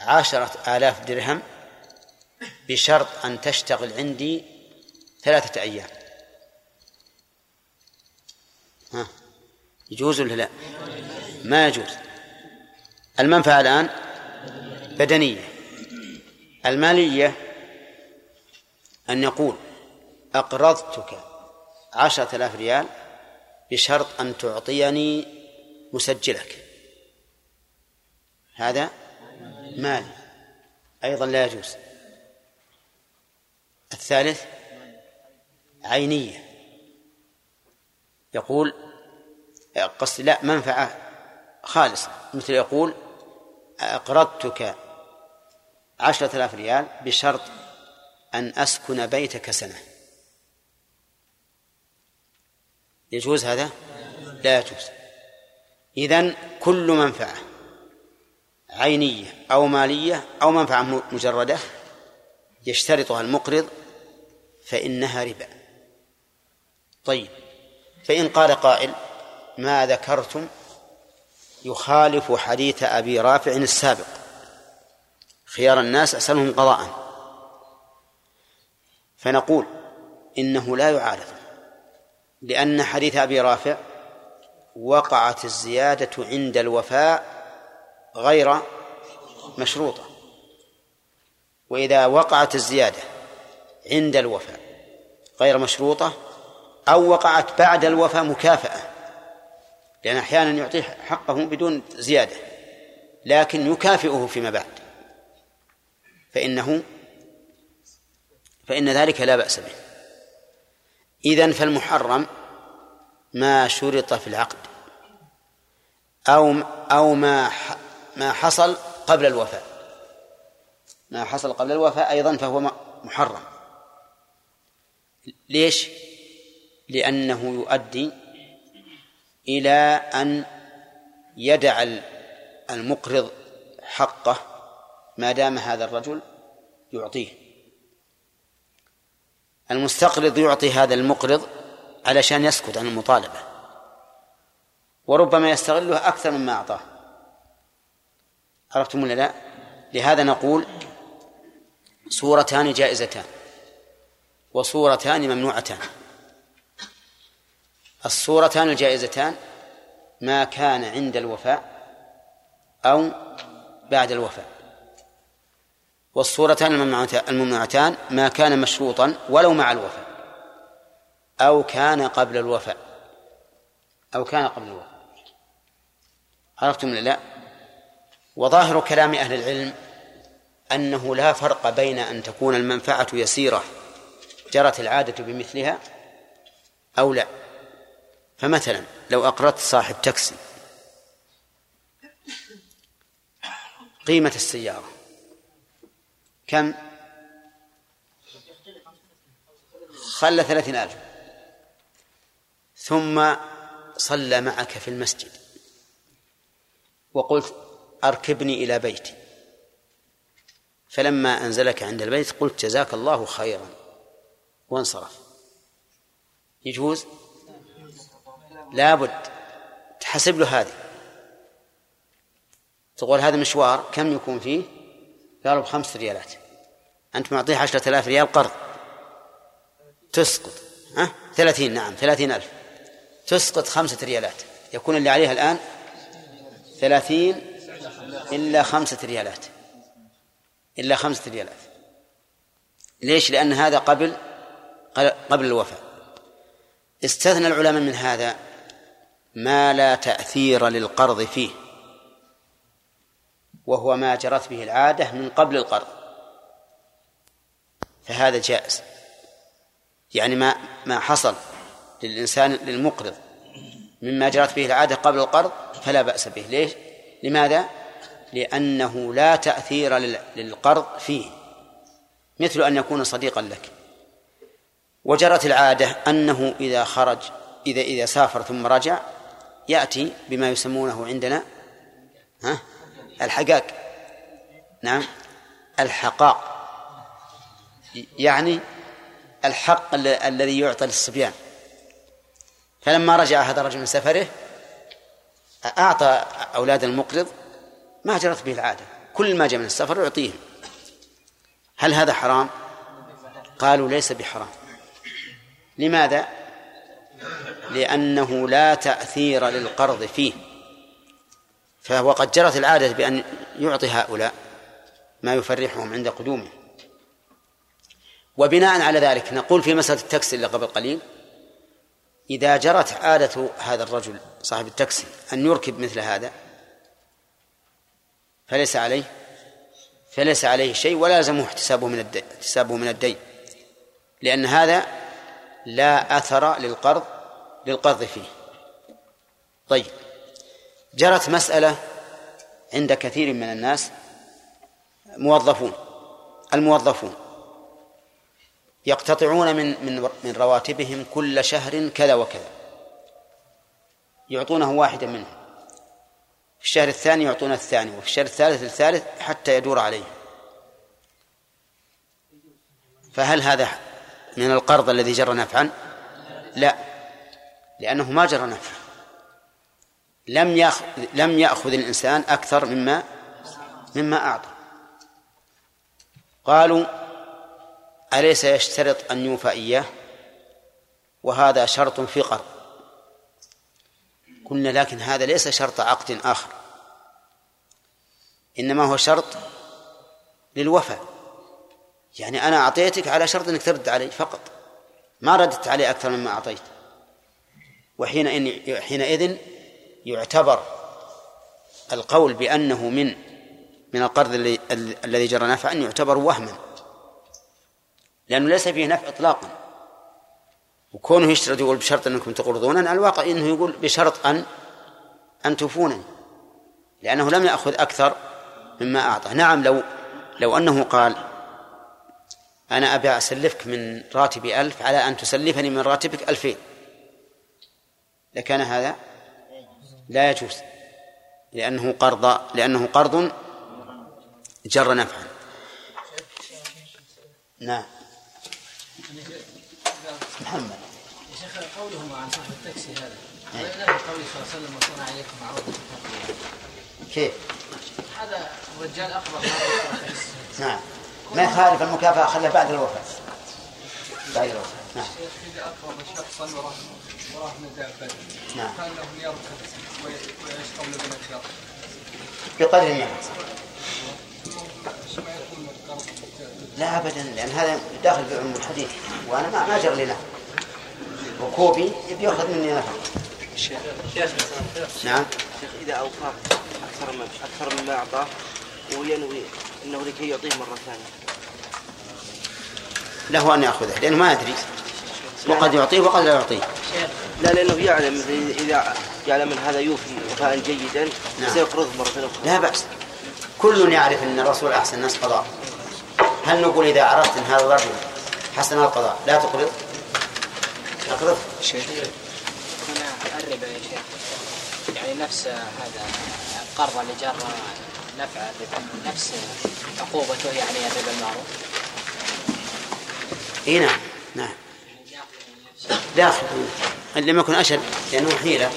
عشرة آلاف درهم بشرط أن تشتغل عندي ثلاثة أيام، ها يجوز ولا لا؟ ما يجوز. المنفعة الآن بدنية. المالية أن يقول أقرضتك عشرة آلاف ريال بشرط أن تعطيني مسجلك، هذا مال أيضا لا يجوز. الثالث عينية، يقول قصدي لا منفعة خالصة، مثل يقول أقرضتك عشرة آلاف ريال بشرط أن أسكن بيتك سنة، يجوز هذا؟ لا يجوز. إذن كل منفعة عينية أو مالية أو منفعة مجردة يشترطها المقرض فإنها ربا. طيب، فإن قال قائل ما ذكرتم يخالف حديث أبي رافع السابق خيار الناس أسألهم قضاء، فنقول إنه لا يعارض، لأن حديث أبي رافع وقعت الزيادة عند الوفاء غير مشروطة، وإذا وقعت الزيادة عند الوفاء غير مشروطة أو وقعت بعد الوفاء مكافأة، لأن أحيانا يعطيه حقه بدون زيادة لكن يكافئه فيما بعد، فإنه فإن ذلك لا بأس به. إذن فالمحرم ما شرط في العقد أو أو ما ما حصل قبل الوفاء، ما حصل قبل الوفاء أيضا فهو محرم. ليش؟ لأنه يؤدي إلى أن يدع المقرض حقه ما دام هذا الرجل يعطيه. المستقرض يعطي هذا المقرض علشان يسكت عن المطالبة، وربما يستغله أكثر مما أعطاه. عرفتم ولا لا؟ لهذا نقول صورتان جائزتان وصورتان ممنوعتان. الصورتان الجائزتان ما كان عند الوفاء أو بعد الوفاء، والصورتان الممنوعتان ما كان مشروطا ولو مع الوفاء أو كان قبل الوفاء أو كان قبل الوفاء. عرفتم ولا لا؟ وظاهر كلام أهل العلم أنه لا فرق بين أن تكون المنفعة يسيرة جرت العادة بمثلها أو لا. فمثلا لو أقرضت صاحب تاكسي قيمة السيارة كم؟ خلى ثلاثين ألف، ثم صلى معك في المسجد وقلت أركبني إلى بيتي، فلما أنزلك عند البيت قلت جزاك الله خيرا وانصرف، يجوز؟ لابد تحسب له هذه، تقول هذا مشوار كم يكون فيه؟ قالوا بخمس ريالات، أنت معطيه عشرة آلاف ريال قرض، تسقط ها ثلاثين، نعم ثلاثين ألف، تسقط خمسة ريالات، يكون اللي عليها الآن ثلاثين إلا خمسة ريالات، إلا خمسة ريالات. ليش؟ لأن هذا قبل قبل الوفاء. استثنى العلماء من هذا ما لا تأثير للقرض فيه، وهو ما جرت به العادة من قبل القرض، فهذا جائز. يعني ما ما حصل للإنسان للمقرض مما جرت به العادة قبل القرض فلا بأس به. ليش؟ لماذا؟ لأنه لا تأثير للقرض فيه، مثل أن يكون صديقا لك وجرت العادة أنه إذا خرج إذا إذا سافر ثم رجع يأتي بما يسمونه عندنا ها الحقاق، نعم الحقاق، يعني الحق الذي يعطى للصبيان. فلما رجع هذا الرجل من سفره أعطى أولاد المقرض ما جرت به العادة، كل ما جاء من السفر يعطيهم. هل هذا حرام؟ قالوا ليس بحرام. لماذا؟ لأنه لا تأثير للقرض فيه، فهو قد جرت العادة بأن يعطي هؤلاء ما يفرحهم عند قدومه. وبناء على ذلك نقول في مسألة التاكسي اللي قبل قليل، إذا جرت عادة هذا الرجل صاحب التاكسي أن يركب مثل هذا فليس عليه فليس عليه شيء، ولا لازمه احتسابه من الدين احتسابه من الدين لأن هذا لا أثر للقرض للقرض فيه. طيب، جرت مسألة عند كثير من الناس، موظفون الموظفون يقتطعون من من من رواتبهم كل شهر كذا وكذا، يعطونه واحدا منها، في الشهر الثاني يعطونه الثاني، وفي الشهر الثالث الثالث حتى يدور عليه. فهل هذا من القرض الذي جرى نفعا؟ لا، لأنه ما جرى نفعا، لم يأخذ, لم يأخذ الإنسان أكثر مما مما أعطى. قالوا أليس يشترط أن يوفى إياه؟ وهذا شرط في قرض. قلنا لكن هذا ليس شرط عقد آخر، إنما هو شرط للوفاء، يعني أنا أعطيتك على شرط أنك ترد علي فقط، ما ردت علي أكثر مما أعطيت. وحينئذ يعتبر القول بأنه من من القرض الذي جرى نفعا يعتبر وهما، لأنه ليس فيه نفع إطلاقا. وكونه يشترط يقول بشرط أنكم تقرضون، على الواقع إنه يقول بشرط أن أن توفونني، لأنه لم يأخذ أكثر مما أعطى. نعم لو لو أنه قال أنا أبي أسلفك من راتبي ألف على أن تسلفني من راتبك ألفين، لكان هذا لا يجوز، لأنه قرض لأنه قرض جر نفعا. نعم محمد يا شيخ، قولهم عن صاحب التاكسي هذا غير قولي صلى الله عليه وسلم وصنع عليكم عوضة كيف؟ هذا الرجال أخبر. نعم ما يخالف المكافأة، خلها بعد الوفاة بعد الوفاة. نعم إذا أقرب شخصا وراه نزاع بدني، نعم كان له يركض ويعيش قبل بنك بقدر النفس، لا أبدا، لأن هذا داخل في علم الحديث، وأنا ما ما جرى لي نفع، وكوبي يأخذ مني نفع. نعم شيخ إذا أوفى أكثر من أكثر مما أعطاه وينوي أنه لكي يعطيه مرة ثانية، له أن يأخذه لأنه ما أدري، وقد يعطيه وقد لا يعطيه. لا لأنه يعلم إذا يعلم أن هذا يوفي وفاء جيدا سيقرضه مرة ثانية. لا بأس، كل يعرف أن الرسول أحسن الناس قضاء. هل نقول إذا عرفت أن هذا الرجل حسن القضاء لا تقرض؟ تقرض شيء. أنا أقرب يا شيخ، يعني نفس هذا القرض اللي جرى نفع نفس عقوبته يعني هذا بالمعروف. إيه نعم نعم داخل لما يكن أشد لأنه حيلة.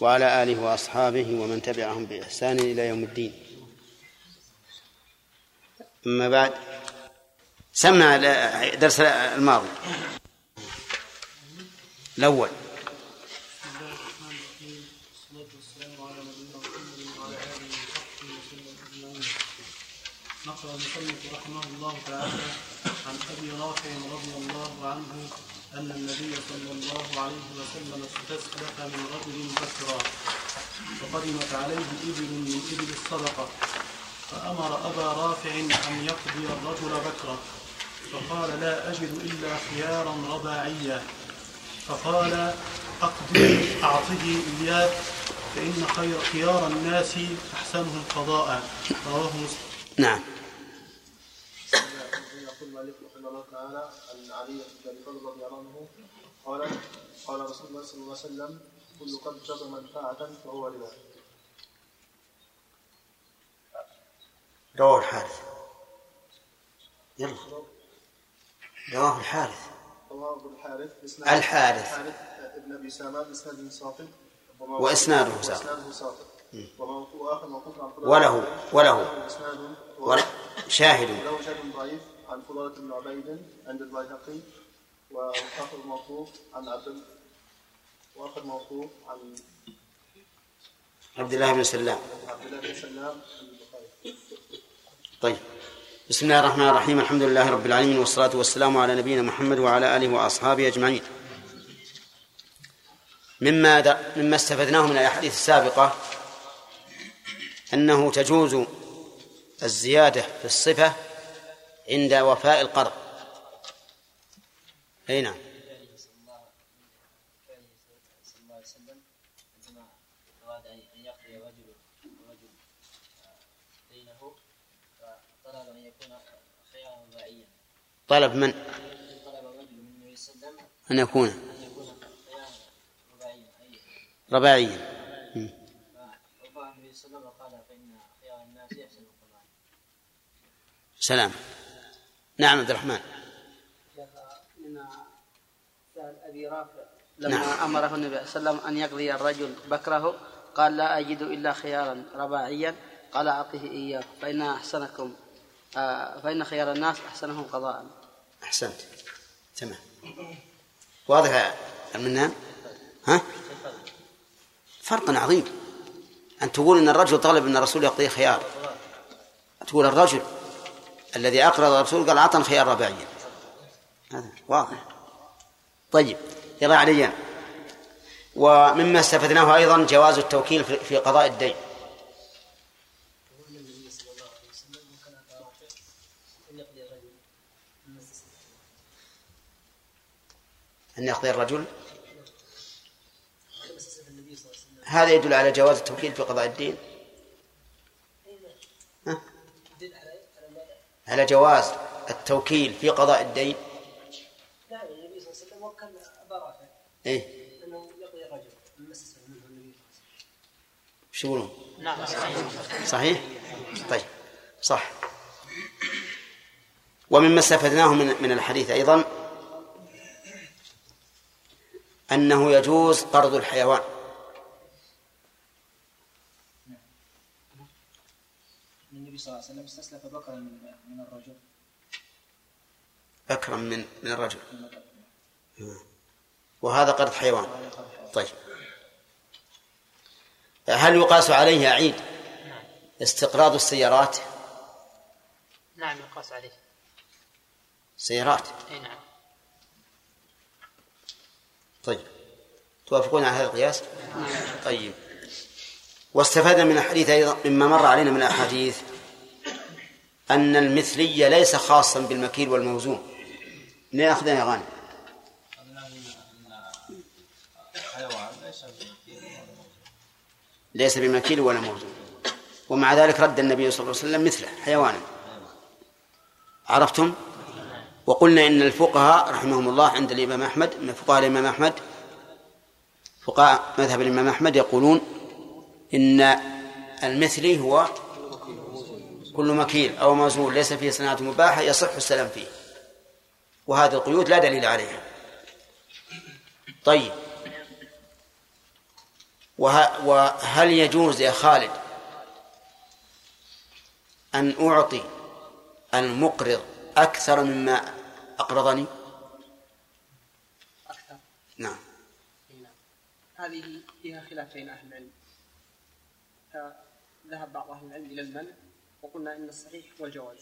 وعلى آله وأصحابه ومن تبعهم بإحسان إلى يوم الدين. أما بعد، سمع درس الماضي الأول. نقرأ المصنف رحمه الله تعالى عن أبي رافع رضي الله عنه أن النبي صلى الله عليه وسلم استسقف من رجل بكرا، فقدمت عليه إبل من إبل الصدقة، فأمر أبا رافع أن يقضي الرجل بكرا، فقال لا أجد إلا خيارا رباعيا، فقال أقضي أعطه إياه فإن خير خيار الناس أحسنهم قضاء، رواه مسلم. نعم. يقول مالك رحمه الله تعالى عن علي بن ابي طالب رضي الله عنه قال قال رسول الله صلى الله عليه وسلم كل قد جر منفعة فهو ربا. رواه الحارث. يلا. رواه الحارث. رواه الحارث. الحارث. ابن ابي سامة باسناد صافي. واسناده صافي. وله وله شاهد له شاهد ضعيف عن فضالة بن عبيد عند البيهقي، وآخر موقوف عن عبد وآخر موقوف عن عبد الله بن سلام عبد الله بن سلام البخاري. طيب بسم الله الرحمن الرحيم، الحمد لله رب العالمين، والصلاة والسلام على نبينا محمد وعلى آله وأصحابه أجمعين. مما مما استفدناه من الأحاديث السابقة أنه تجوز الزيادة في الصفة عند وفاء القرض. أي نعم. طلب من؟ أن يكون رباعيا. ربما النبي صلى الله عليه وسلم قال فإن خيار الناس يحسن القرآن. سلام. نعم عبد الرحمن. سأل أبي رافع لما نعم. أمره النبي صلى الله عليه وسلم أن يقضي الرجل بكره قال لا أجد إلا خيارا رباعيا قال أعطيه إياه فإن أحسنكم فإن خيار الناس أحسنهم قضاء. أحسنت تمام. واضح منها ها؟ فرق عظيم أن تقول أن الرجل طالب أن الرسول يقضي خيار، تقول الرجل الذي أقرض الرسول قال أعطني خيار رباعيا. هذا واضح. طيب يرى عليا. ومما استفدناه أيضا جواز التوكيل في قضاء الدين. أن يقضي الرجل هذا يدل على جواز التوكيل في قضاء الدين، ها؟ على جواز التوكيل في قضاء الدين. إيه؟ أنه يقضي الرجل ما استسلم منه النبي صلى الله عليه وسلم. شو يقولون؟ نعم صحيح. صحيح؟ طيب صح. ومما استفدناه من من الحديث أيضا أنه يجوز قرض الحيوان. النبي صلى الله عليه وسلم استسلف بكرا من الرجل. بكرا من من الرجل. وهذا قرض حيوان. طيب هل يقاس عليه عيد استقراض السيارات؟ نعم يقاس عليه سيارات. اي نعم. طيب توافقون على هذا القياس؟ طيب. واستفاد من الحديث ايضا مما مر علينا من الاحاديث ان المثلية ليس خاصا بالمكيل والموزون. لا اخذها يا غانم. ليس بمكيل ولا موزون، ومع ذلك رد النبي صلى الله عليه وسلم مثله حيوانا. عرفتم؟ وقلنا إن الفقهاء رحمهم الله عند الإمام أحمد، من فقهاء الإمام أحمد، فقهاء مذهب الإمام أحمد، يقولون إن المثلي هو كل مكيل أو موزون ليس فيه صناعة مباحة يصح السلام فيه، وهذه القيود لا دليل عليها. طيب وهل يجوز يا خالد أن أعطي المقرض أكثر مما أقرضني؟ أكثر. نعم. هذه فيها خلاف بين أهل العلم، ذهب بعض أهل العلم إلى المنع، وقلنا إن الصحيح هو الجواز،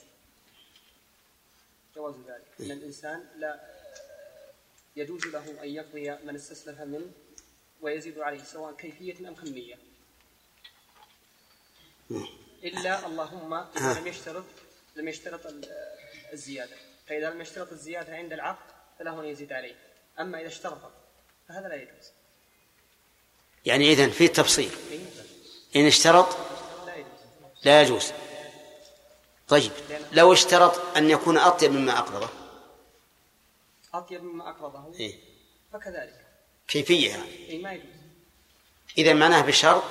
جواز ذلك، إن الإنسان لا يجوز له أن يقضي من استسلف منه ويزيد عليه سواء كيفية أم كمية، إلا اللهم لم يشترط لم يشترط الزيادة، فإذا لم يشترط الزيادة عند العقد فله أن يزيد عليه، أما إذا اشترط فهذا لا يجوز. يعني إذن في تفصيل، إن اشترط لا يجوز. طيب لو اشترط أن يكون أطيب مما أقرضه، أطيب مما أقرضه إيه؟ فكذلك كيفية يعني. إذا معناه بشرط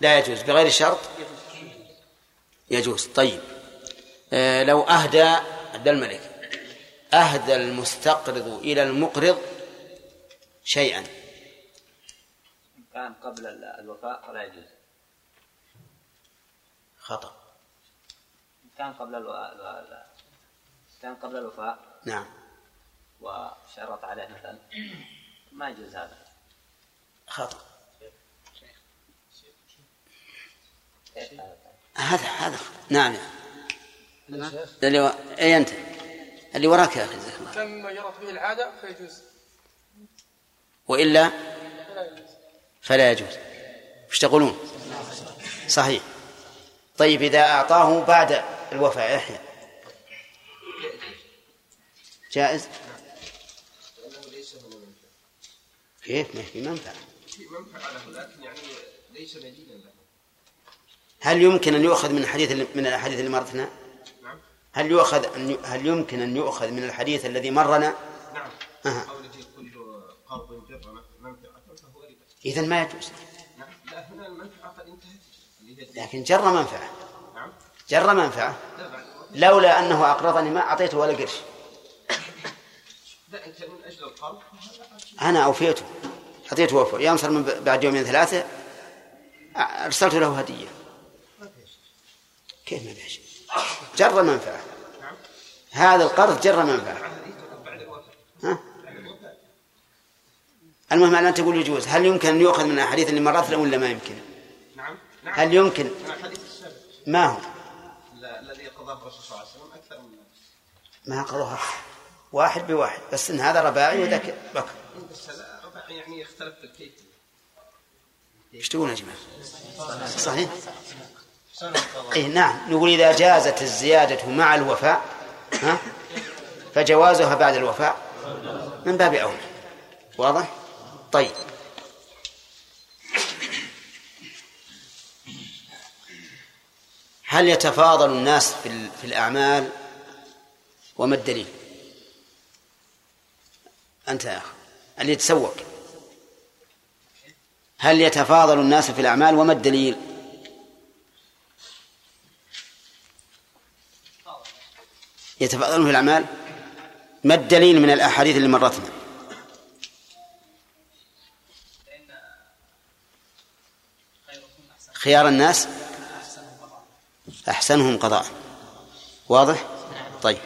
لا يجوز، بغير شرط يجوز. طيب آه لو أهدى عبد الملك أهدى المستقرض إلى المقرض شيئا كان قبل الوفاء لا يجوز. خطأ. كان قبل الوفاء كان قبل الوفاء نعم وشرط عليه مثلا ما يجوز، هذا خطأ. هذا هذا نعم اللي و... اي انت اللي وراك يا اخي زحمه. كم جرت به العاده فيجوز، والا فلا يجوز. ايش تقولون؟ صحيح. طيب اذا اعطاه بعد الوفاء يحيى جائز؟ كيف ما في منفعة؟ في منفعة له لكن يعني ليس بديلا له. هل يمكن أن يؤخذ من الحديث من الأحاديث اللي مرتنا؟ نعم. هل يؤخذ أن هل يمكن أن يؤخذ من الحديث الذي مرنا؟ نعم. أه. قوله كل أرض جر منفعة فهو ربا. إذن ما يجوز. لا هنا المنفعة قد انتهت. لكن جر منفعة. نعم. جر منفعة. لولا أنه أقرضني ما أعطيته ولا قرش. لا أنت من أجل القرض. أنا أوفيته. أعطيته وفاء. يوم صار من بعد يومين ثلاثة أرسلت له هدية. كيف ما بيش؟ جر منفعة. هذا القرض جر منفعة. ها؟ المهم الآن تقول يجوز. هل يمكن أن يؤخذ من الحديث اللي مرت له ولا ما يمكن؟ نعم. نعم. هل يمكن؟ ما هو؟ الذي قضاه الرسول صلى الله عليه وسلم أكثر من ما قضاه واحد بواحد، بس إن هذا رباعي وذاك بكر. بس رباعي يعني يختلف الكيت. إيش تقول يا جماعة؟ صحيح؟ إيه نعم. نقول إذا جازت الزيادة مع الوفاء، ها؟ فجوازها بعد الوفاء من باب أولى. واضح؟ طيب. هل يتفاضل الناس في في الأعمال وما الدليل؟ أنت يا أخي اللي تسوق. هل يتفاضل الناس في الأعمال وما الدليل؟ يتفاضلون في الأعمال. ما الدليل من الأحاديث اللي مرتنا؟ خيار الناس أحسنهم قضاء. واضح؟ طيب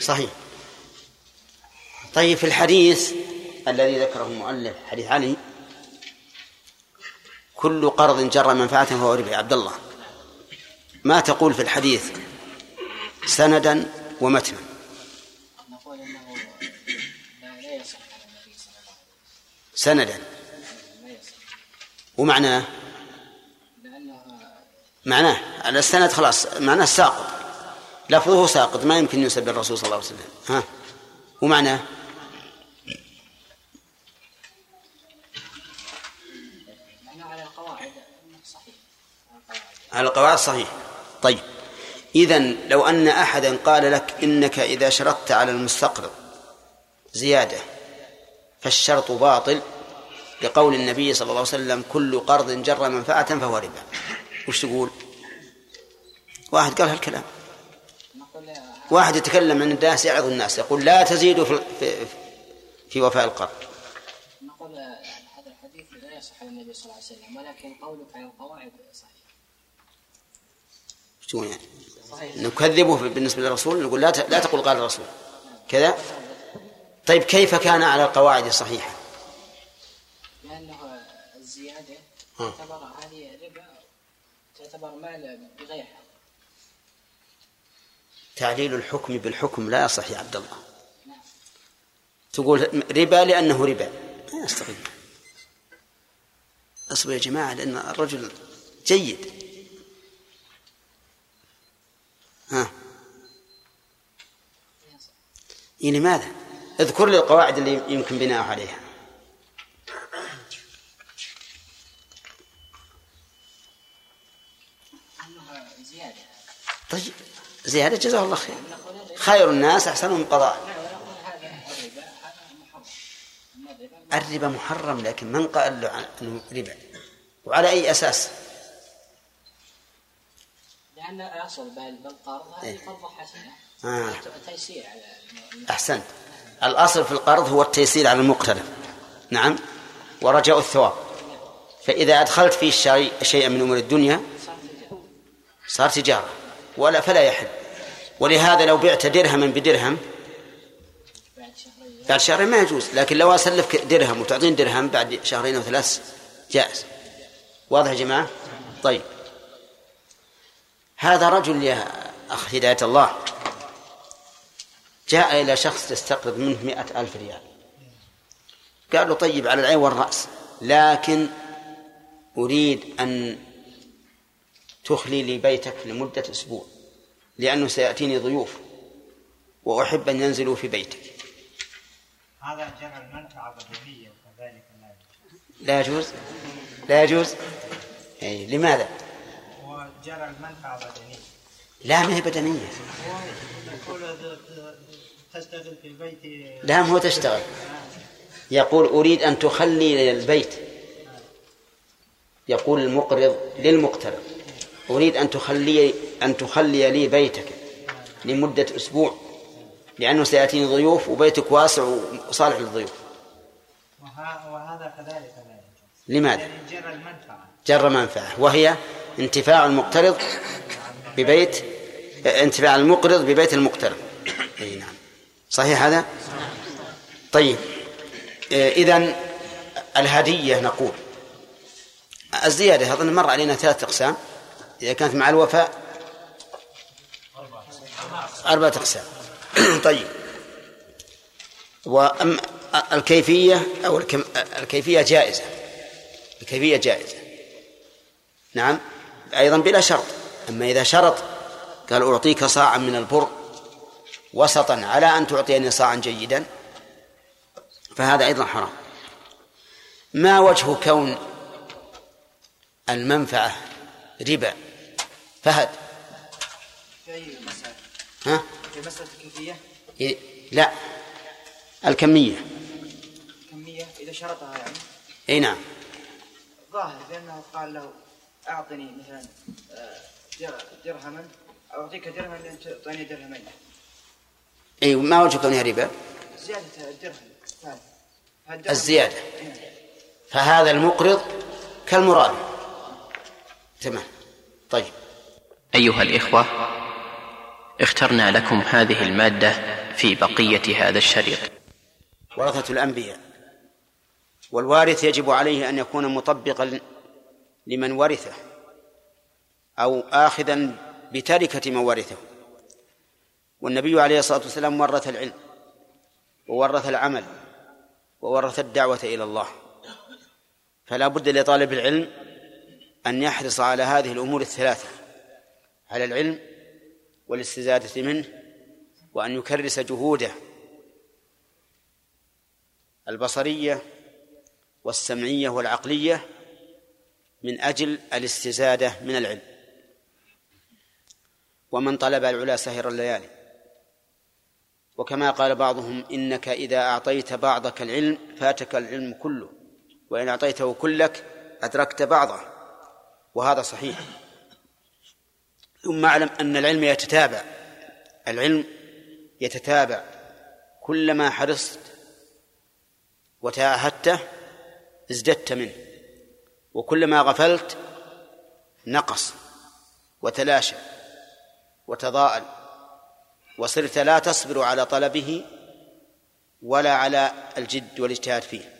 صحيح. طيب في الحديث الذي ذكره المؤلف حديث علي كل قرض جر منفعة فهو ربا. عبد الله ما تقول في الحديث سندا ومتنا؟ نقول انه لا يصح على النبي صلى الله عليه وسلم سندا. ومعناه معناه على السند خلاص معناه ساقط، لفظه ساقط ما يمكن ينسب للرسول صلى الله عليه وسلم. ها ومعناه على القواعد صحيح. على القواعد صحيح. طيب إذن لو أن أحدا قال لك إنك إذا شرطت على المستقرض زيادة فالشرط باطل لقول النبي صلى الله عليه وسلم كل قرض جر منفعة فهو ربا، وش تقول؟ واحد قال هالكلام، واحد يتكلم عن الناس يعظ الناس يقول لا تزيدوا في, في, في وفاء القرض. نقول هذا الحديث لا يصح النبي صلى الله عليه وسلم، ولكن قولك على القواعد صحيح. شو يعني؟ نكذبه بالنسبة للرسول، نقول لا لا تقول قال الرسول كذا. طيب كيف كان على القواعد الصحيحة؟ لأنه الزيادة تعتبر هذه ربا، تعتبر مال بغير حق. تعليل الحكم بالحكم لا يصح يا عبد الله. تقول ربا لأنه ربا ما يستقيم. أصبر يا جماعة لأن الرجل جيد. ها إيه لماذا؟ اذكر لي القواعد اللي يمكن بناء عليها. طيب زيادة جزاه الله خير، خير الناس أحسنهم قضاء. الربا محرم، لكن من قال له أنه ربا وعلى أي أساس؟ لأن أصل بالقرض هذه قرضة حسنة. آه. تيسير على أحسنت. الأصل في القرض هو التيسير على المقترض. نعم. ورجاء الثواب. فإذا أدخلت فيه شيء شيئا من أمور الدنيا صار تجارة ولا فلا يحل. ولهذا لو بعت درهما بدرهم بعد شهرين ما يجوز، لكن لو أسلفك درهم وتعطين درهم بعد شهرين أو ثلاث جائز. واضح يا جماعة؟ طيب هذا رجل يا أخ هداية الله جاء إلى شخص تستقرض منه مئة ألف ريال، قال له طيب على العين والرأس، لكن أريد أن تخلي لي بيتك لمدة أسبوع لأنه سيأتيني ضيوف وأحب أن ينزلوا في بيتك. هذا جرى المنفعة الضرورية وكذلك لا يجوز. لا يجوز أي لماذا؟ جرى المنفعة بدنية. لا ما هي بدنية. تشتغل في البيت. لا ما هو تشتغل. يقول أريد أن تخلي البيت، يقول المقرض للمقترض أريد أن تخلي أن تخلي لي بيتك لمدة أسبوع لأنه سيأتيني ضيوف وبيتك واسع وصالح للضيوف. وهذا كذلك لماذا؟ جر منفعة، وهي انتفاع المقترض ببيت انتفاع المقرض ببيت المقترض. أي نعم صحيح هذا؟ طيب إذن الهدية نقول الزيادة أظن مر علينا ثلاثة أقسام، إذا كانت مع الوفاء أربعة أقسام. طيب وأم الكيفية أو الكيفية جائزة، الكيفية جائزة نعم أيضا بلا شرط. أما إذا شرط قال أعطيك صاعا من البر وسطا على أن تعطيني صاعا جيدا فهذا أيضا حرام. ما وجه كون المنفعة ربا فهد؟ ها؟ في مسألة الكيفية؟ إيه؟ لا الكمية. الكمية إذا شرطها يعني؟ أي نعم. ظاهر لأنه قال له أعطني مثلا درهما أو أعطيك درهما لأن تعطيني درهمين. أي ما وجه كونها ربا؟ زيادة الدرهم. الزيادة. فهذا المقرض كالمراد. تمام. طيب. أيها الإخوة، اخترنا لكم هذه المادة في بقية هذا الشريط. ورثة الأنبياء، والوارث يجب عليه أن يكون مطبقا لمن ورثه أو آخذا بتركة من ورثه. والنبي عليه الصلاة والسلام ورث العلم وورث العمل وورث الدعوة إلى الله، فلا بد لطالب العلم أن يحرص على هذه الأمور الثلاثة، على العلم والاستزادة منه، وأن يكرس جهوده البصرية والسمعية والعقلية من أجل الاستزادة من العلم. ومن طلب العلا سهر الليالي، وكما قال بعضهم إنك إذا أعطيت بعضك العلم فاتك العلم كله، وإن أعطيته كلك أدركت بعضه، وهذا صحيح. ثم أعلم أن العلم يتتابع، العلم يتتابع، كلما حرصت وتعهدته ازددت منه، وكلما غفلت نقص وتلاشى وتضاءل، وصرت لا تصبر على طلبه ولا على الجد والاجتهاد فيه.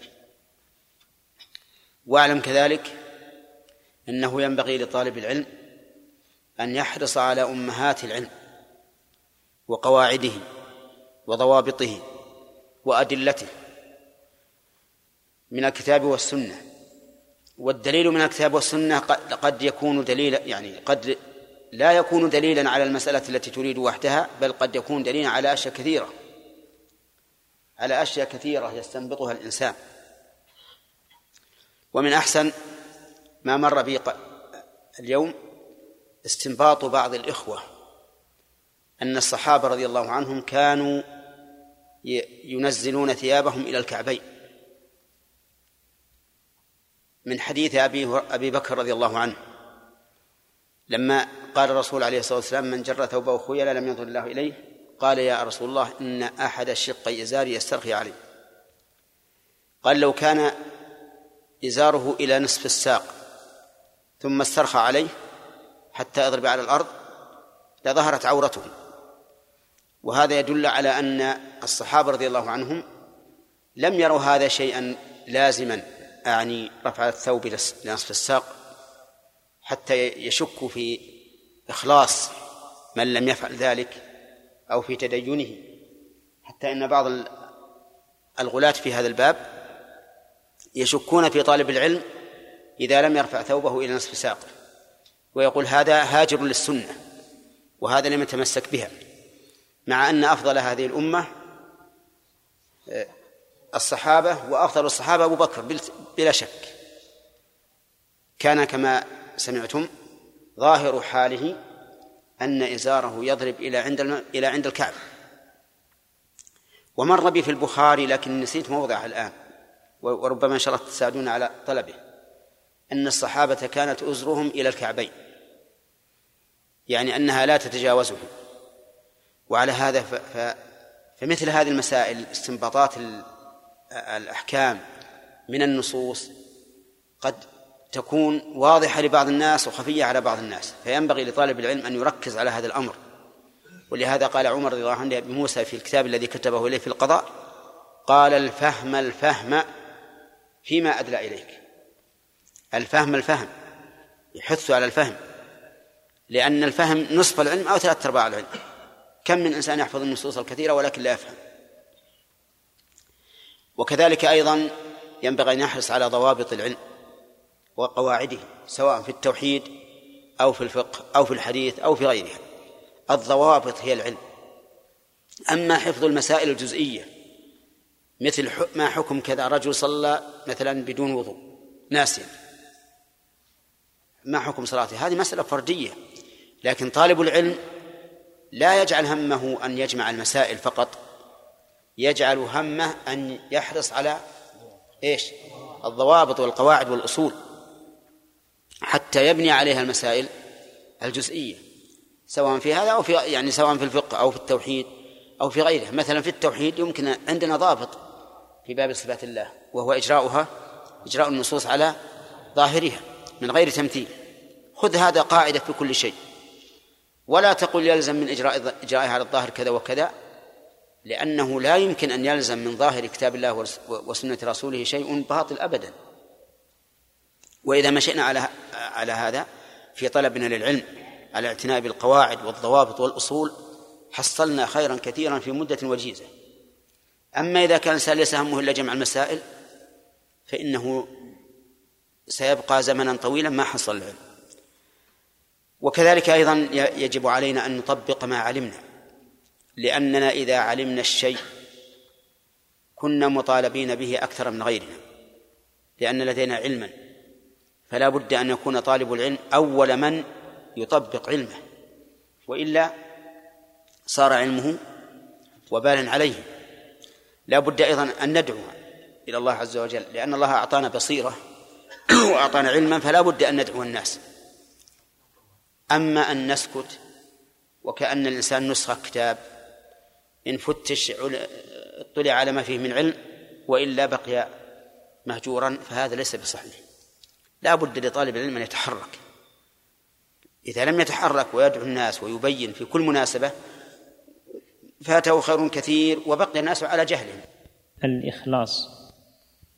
وأعلم كذلك أنه ينبغي لطالب العلم أن يحرص على أمهات العلم وقواعده وضوابطه وأدلته من الكتاب والسنة. والدليل من الكتاب والسنة قد يكون دليلا، يعني قد لا يكون دليلا على المسألة التي تريد وحدها، بل قد يكون دليلا على أشياء كثيرة، على أشياء كثيرة يستنبطها الإنسان. ومن أحسن ما مر به اليوم استنباط بعض الإخوة أن الصحابة رضي الله عنهم كانوا ينزلون ثيابهم إلى الكعبين، من حديث أبي بكر رضي الله عنه لما قال الرسول عليه الصلاة والسلام من جر ثوبه خيلا لم ينظر الله إليه، قال يا رسول الله إن أحد الشقي إزاري يسترخي عليه، قال لو كان إزاره إلى نصف الساق ثم استرخى عليه حتى أضرب على الأرض لظهرت عورته. وهذا يدل على أن الصحابة رضي الله عنهم لم يروا هذا شيئا لازما، أعني رفع الثوب لنصف الساق، حتى يشكوا في إخلاص من لم يفعل ذلك أو في تدينه، حتى أن بعض الغلاة في هذا الباب يشكون في طالب العلم إذا لم يرفع ثوبه إلى نصف ساقه، ويقول هذا هاجر للسنة وهذا لم يتمسك بها، مع أن أفضل هذه الأمة الصحابة، وأفضل الصحابة أبو بكر بلا شك. كان كما سمعتم ظاهر حاله أن إزاره يضرب إلى عند إلى عند الكعب. ومر بي في البخاري لكن نسيت موضعه الآن، وربما إن شاء الله تساعدون على طلبه، أن الصحابة كانت أزرهم إلى الكعبين، يعني أنها لا تتجاوزهم. وعلى هذا ف... ف... فمثل هذه المسائل استنباطات ال... الأحكام من النصوص قد تكون واضحة لبعض الناس وخفية على بعض الناس، فينبغي لطالب العلم أن يركز على هذا الأمر. ولهذا قال عمر رضي الله عنه بموسى في الكتاب الذي كتبه إليه في القضاء، قال الفهم الفهم فيما أدلى إليك. الفهم الفهم يحث على الفهم، لأن الفهم نصف العلم أو ثلاثة أرباع العلم. كم من إنسان يحفظ النصوص الكثيرة ولكن لا يفهم. وكذلك أيضا ينبغي أن يحرص على ضوابط العلم وقواعده، سواء في التوحيد أو في الفقه أو في الحديث أو في غيرها. الضوابط هي العلم. أما حفظ المسائل الجزئية مثل ما حكم كذا، رجل صلى مثلا بدون وضوء ناسيا، ما حكم صلاته، هذه مسألة فردية. لكن طالب العلم لا يجعل همه أن يجمع المسائل فقط، يجعل همه أن يحرص على إيش؟ الضوابط والقواعد والأصول، حتى يبني عليها المسائل الجزئية، سواء في هذا أو في يعني سواء في الفقه أو في التوحيد أو في غيره. مثلا في التوحيد يمكن عندنا ضابط في باب صفات الله، وهو إجراؤها إجراء النصوص على ظاهرها من غير تمثيل. خذ هذا قاعدة في كل شيء، ولا تقل يلزم من إجراء إجرائها على الظاهر كذا وكذا، لأنه لا يمكن أن يلزم من ظاهر كتاب الله وسنة رسوله شيء باطل أبدا. وإذا مشينا على على هذا في طلبنا للعلم، على اعتناء بالقواعد والضوابط والأصول، حصلنا خيرا كثيرا في مدة وجيزة. أما إذا كان ليس همه إلا جمع المسائل فإنه سيبقى زمنا طويلا ما حصل العلم. وكذلك أيضا يجب علينا أن نطبق ما علمنا، لأننا إذا علمنا الشيء كنا مطالبين به أكثر من غيرنا، لأن لدينا علما، فلا بد أن يكون طالب العلم أول من يطبق علمه، وإلا صار علمه وبالا عليه. لا بد أيضا أن ندعو إلى الله عز وجل، لأن الله أعطانا بصيرة وأعطانا علما، فلا بد أن ندعو الناس. أما أن نسكت وكأن الإنسان نسخة كتاب، إن فتش اطلع على ما فيه من علم وإلا بقي مهجورا، فهذا ليس بصحيح. لا بد لطالب العلم أن يتحرك. إذا لم يتحرك ويدعو الناس ويبين في كل مناسبة فاته خير كثير وبقي الناس على جهلهم. الإخلاص